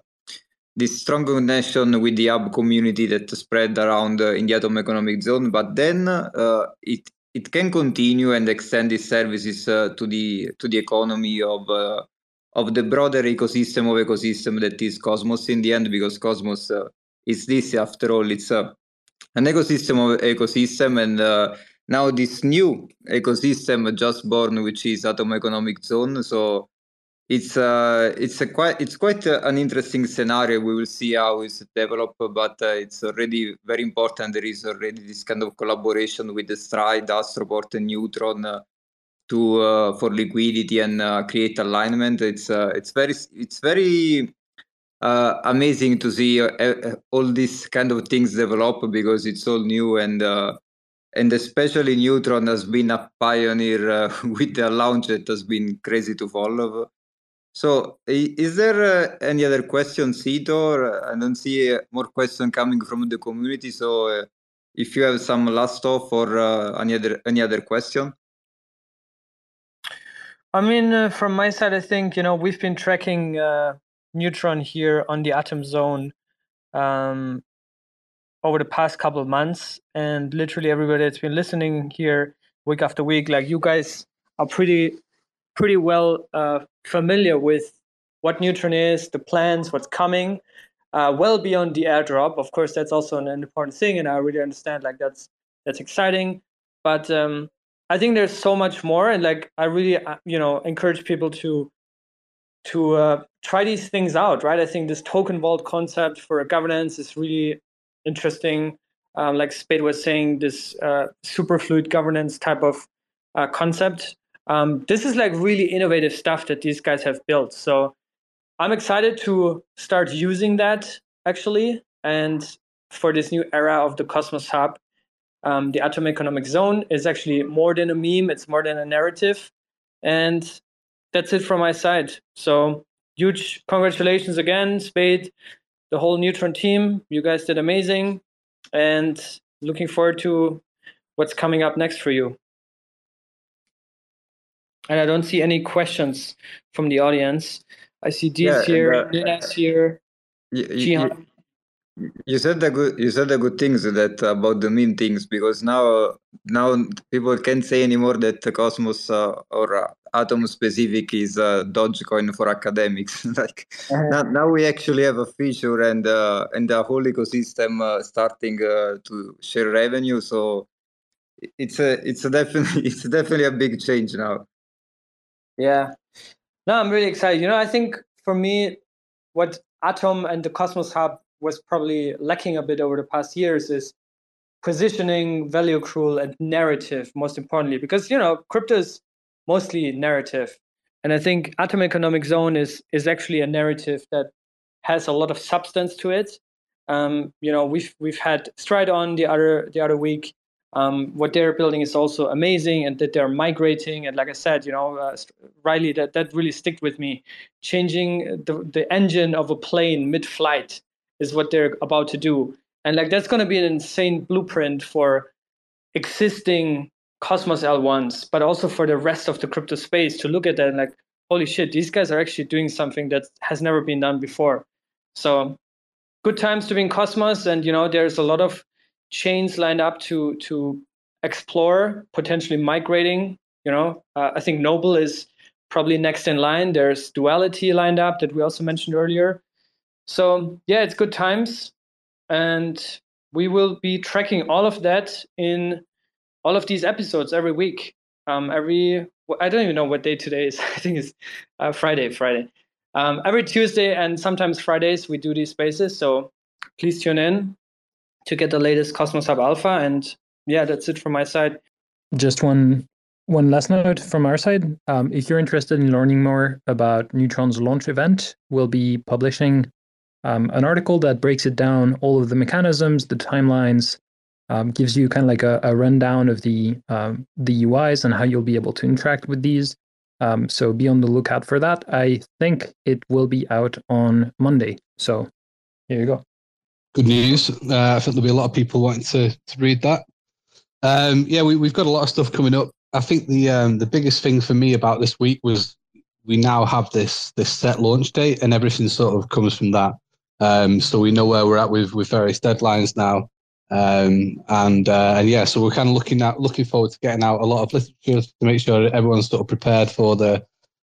this strong connection with the hub community that spread around uh, in the Atom Economic Zone. But then uh, it it can continue and extend its services uh, to the to the economy of uh, of the broader ecosystem of ecosystem that is Cosmos in the end, because Cosmos uh, is this after all. It's a uh, an ecosystem of ecosystem, and uh, now this new ecosystem just born, which is Atom Economic Zone. So it's uh, it's a quite it's quite a, an interesting scenario. We will see how it's developed, but uh, it's already very important. There is already this kind of collaboration with the Stride, Astroport, and Neutron uh, to uh, for liquidity and uh, create alignment. It's uh, it's very it's very. Uh, amazing to see uh, uh, all these kind of things develop, because it's all new, and uh, and especially Neutron has been a pioneer uh, with the launch that has been crazy to follow. So is there uh, any other questions, Cito? I don't see uh, more questions coming from the community, so uh, if you have some last off or uh, any other any other question. I mean, uh, from my side, I think, you know, we've been tracking uh... Neutron here on the Atom Zone um, over the past couple of months, and literally everybody that's been listening here week after week, like, you guys are pretty pretty well uh, familiar with what Neutron is, the plans, what's coming, uh, well beyond the airdrop. Of course, that's also an important thing, and I really understand, like, that's that's exciting, but um, I think there's so much more, and like I really you know encourage people to to uh, try these things out, right? I think this token vault concept for governance is really interesting. Um, like Spaydh was saying, this uh, superfluid governance type of uh, concept. Um, this is like really innovative stuff that these guys have built. So I'm excited to start using that, actually. And for this new era of the Cosmos Hub, um, the Atom Economic Zone is actually more than a meme. It's more than a narrative. And that's it from my side. So huge congratulations again, Spaydh, the whole Neutron team. You guys did amazing, and looking forward to what's coming up next for you. And I don't see any questions from the audience. I see D's yeah, here, uh, Nina's here, you, Jehan. You, you said the good. You said the good things that about the meme things, because now now people can't say anymore that the Cosmos uh, or. Uh, Atom specific is uh, Dogecoin for academics. Like uh-huh. now, now we actually have a feature and uh, and the whole ecosystem uh, starting uh, to share revenue. So it's a it's a definitely it's definitely a big change now. Yeah, no, I'm really excited. You know, I think for me, what Atom and the Cosmos Hub was probably lacking a bit over the past years is positioning, value accrual, and narrative. Most importantly, because you know, crypto is mostly narrative. And I think Atom Economic Zone is is actually a narrative that has a lot of substance to it. Um, you know, we've we've had Stride on the other the other week. Um, what they're building is also amazing, and that they're migrating. And like I said, you know, uh, Riley, that that really sticked with me. Changing the the engine of a plane mid-flight is what they're about to do. And like that's going to be an insane blueprint for existing Cosmos L ones, but also for the rest of the crypto space to look at that and like, holy shit, these guys are actually doing something that has never been done before. So good times to be in Cosmos. And, you know, there's a lot of chains lined up to to explore, potentially migrating. You know, uh, I think Noble is probably next in line. There's Duality lined up that we also mentioned earlier. So, yeah, it's good times. And we will be tracking all of that in all of these episodes every week. Um, every I don't even know what day today is. I think it's uh, Friday, Friday. Um, every Tuesday and sometimes Fridays, we do these spaces. So please tune in to get the latest Cosmos Hub Alpha. And yeah, that's it from my side. Just one one last note from our side. Um, if you're interested in learning more about Neutron's launch event, we'll be publishing um, an article that breaks it down, all of the mechanisms, the timelines, um, gives you kind of like a, a rundown of the um, the U Is and how you'll be able to interact with these. Um, so be on the lookout for that. I think it will be out on Monday. So here you go. Good news. Uh, I think there'll be a lot of people wanting to, to read that. Um, yeah, we, we've got a lot of stuff coming up. I think the um, the biggest thing for me about this week was we now have this this set launch date, and everything sort of comes from that. Um, so we know where we're at with, with various deadlines now, um, and uh, and yeah, so we're kind of looking at looking forward to getting out a lot of literature to make sure everyone's sort of prepared for the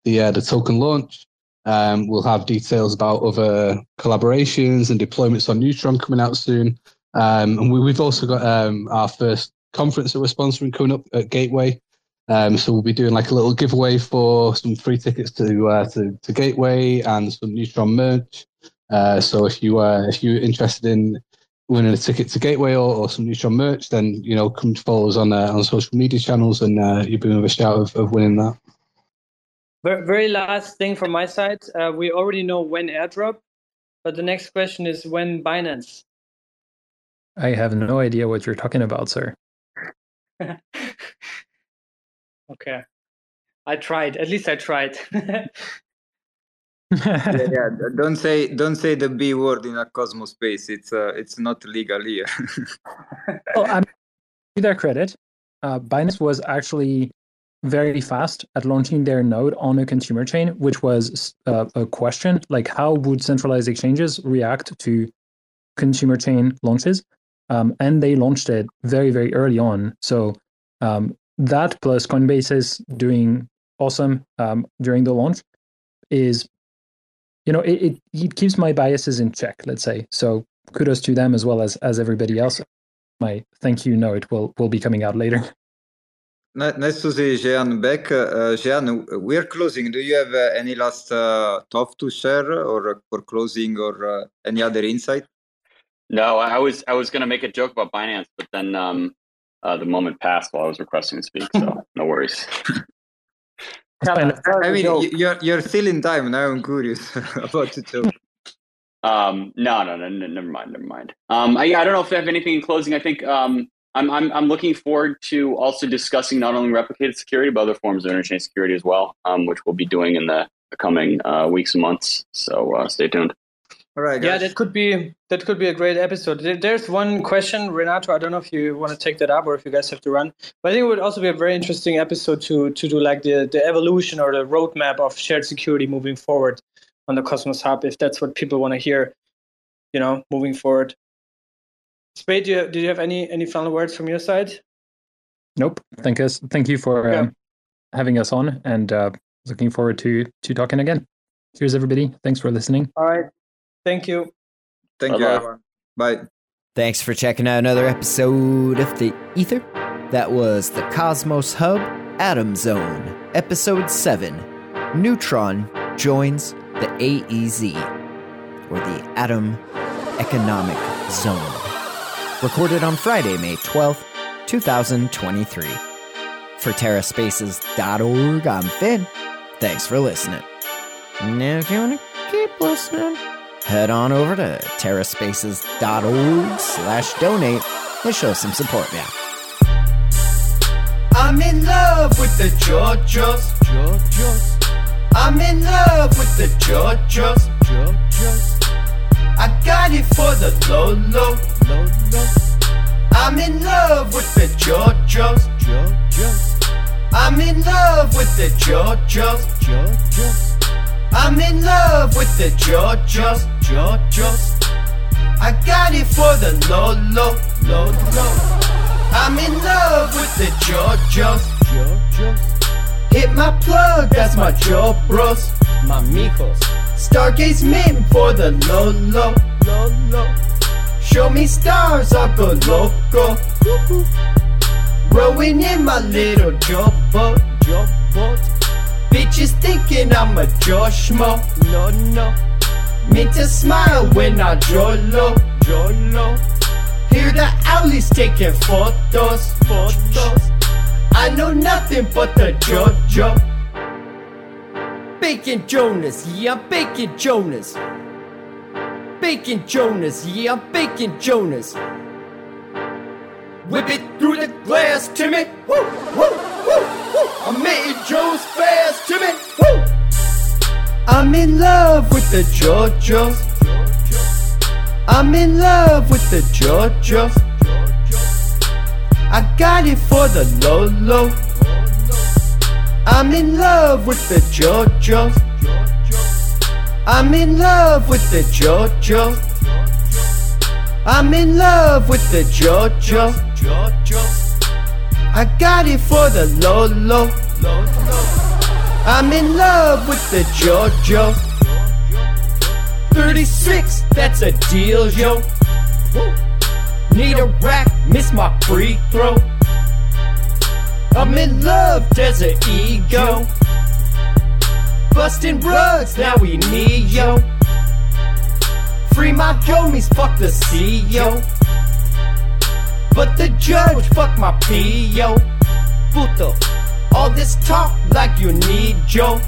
the uh, the token launch. Um, we'll have details about other collaborations and deployments on Neutron coming out soon, um, and we, we've also got um, our first conference that we're sponsoring coming up at Gateway. Um, so we'll be doing like a little giveaway for some free tickets to uh, to, to Gateway and some Neutron merch. Uh, so if you uh, if you're interested in winning a ticket to Gateway or, or some Neutron merch, then you know come to follow us on uh, on social media channels, and uh, you'll be with a shout of, of winning that. Very last thing from my side, uh, we already know when airdrop, but the next question is when Binance. I have no idea what you're talking about, sir. Okay, I tried. At least I tried. yeah, yeah, don't say don't say the B word in a Cosmos space. It's uh, it's not legal here. Oh, I'm to their credit, uh, Binance was actually very fast at launching their node on a consumer chain, which was uh, a question like how would centralized exchanges react to consumer chain launches, um, and they launched it very very early on. So. Um, That plus Coinbase's doing awesome um, during the launch is, you know, it, it it keeps my biases in check, let's say. So kudos to them as well as as everybody else. My thank you note will will be coming out later. Nice to see Jehan back. Uh, Jehan, we're closing. Do you have uh, any last uh, thought to share or for closing or uh, any other insight? No, I was I was going to make a joke about Binance, but then. Um... Uh, the moment passed while I was requesting to speak, so no worries. I mean, you're you're still in time. Now I'm curious about the joke. Um, no, no, no, no, never mind, never mind. Um, I I don't know if I have anything in closing. I think um, I'm I'm I'm looking forward to also discussing not only replicated security but other forms of interchain security as well, um, which we'll be doing in the coming uh, weeks and months. So uh, stay tuned. All right, guys. Yeah, that could be that could be a great episode. There's one question, Renato. I don't know if you want to take that up or if you guys have to run. But I think it would also be a very interesting episode to to do like the, the evolution or the roadmap of shared security moving forward on the Cosmos Hub, if that's what people want to hear, you know, moving forward. Spaydh, do you, do you have any any final words from your side? Nope. Thank us. Thank you for yeah. um, having us on, and uh, looking forward to to talking again. Cheers, everybody. Thanks for listening. All right. Thank you. Thank Bye-bye. you, everyone. Bye. Thanks for checking out another episode of The Ether. That was the Cosmos Hub Atom Zone, Episode seven. Neutron joins the A E Z, or the Atom Economic Zone. Recorded on Friday, May twelfth, twenty twenty-three. For terra spaces dot org, I'm Finn. Thanks for listening. Now, if you want to keep listening, head on over to terra spaces dot org slash donate and show some support, man. I'm in love with the Georgios. Georgios. I'm in love with the Georgios. Georgios. I got it for the Lolo. Lolo. I'm in love with the Georgios. Georgios. I'm in love with the Georgios. Georgios. I'm in love with the Georgios, Georgios. I got it for the Lolo, Lolo. I'm in love with the Georgios, Georgios. Hit my plug, that's my job, bros, my mijos. Stargaze mint for the Lolo, Lolo. Show me me stars, I go loco. Rowing in my little jumbo, jumbo. Bitches thinking I'm a Joshmo, no, no. Meant to smile when I jolo, jolo. Hear the owlies taking photos, photos. I know nothing but the JoJo. Bacon Jonas, yeah, Bacon Jonas. Bacon Jonas, yeah, Bacon Jonas. Whip it through the glass, Timmy. Woo, woo, woo, woo. I'm making Jones fast, Timmy. Woo. I'm in love with the JoJo's. I'm in love with the JoJo's. I got it for the Lolo. I'm in love with the JoJo. I'm in love with the JoJo. I'm in love with the JoJo. I got it for the Lolo. I'm in love with the JoJo. thirty-six, that's a deal, yo. Need a rack, miss my free throw. I'm in love, there's an ego. Bustin' rugs, now we need yo. Free my homies, fuck the C E O. But the judge, fuck my P O. Puto, all this talk like you need yo.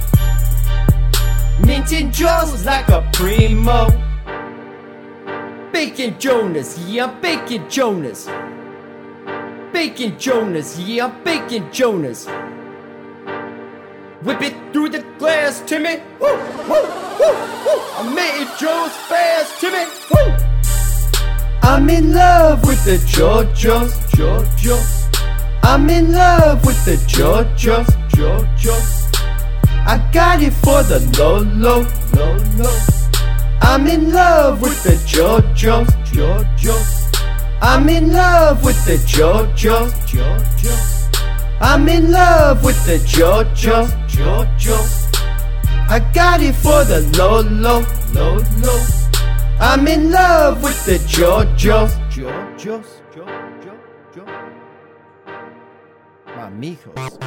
Mintin' Jones like a primo. Bacon Jonas, yeah, Bacon Jonas. Bacon Jonas, yeah, Bacon Jonas. Whip it through the glass, Timmy. Woo, woo, woo, woo. I'm making Jones fast, Timmy. Woo. I'm in love with the JoJo's, JoJo's. I'm in love with the JoJo's, JoJo's. I got it for the Lolo, Lolo. I'm in love with the JoJo's, JoJo's. I'm in love with the JoJo. JoJo. I'm in love with the JoJo. JoJo. I got it for the Lolo. Lolo. I'm in love with the JoJo. JoJo. JoJo. JoJo. Mamijos.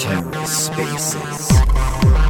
TerraSpaces.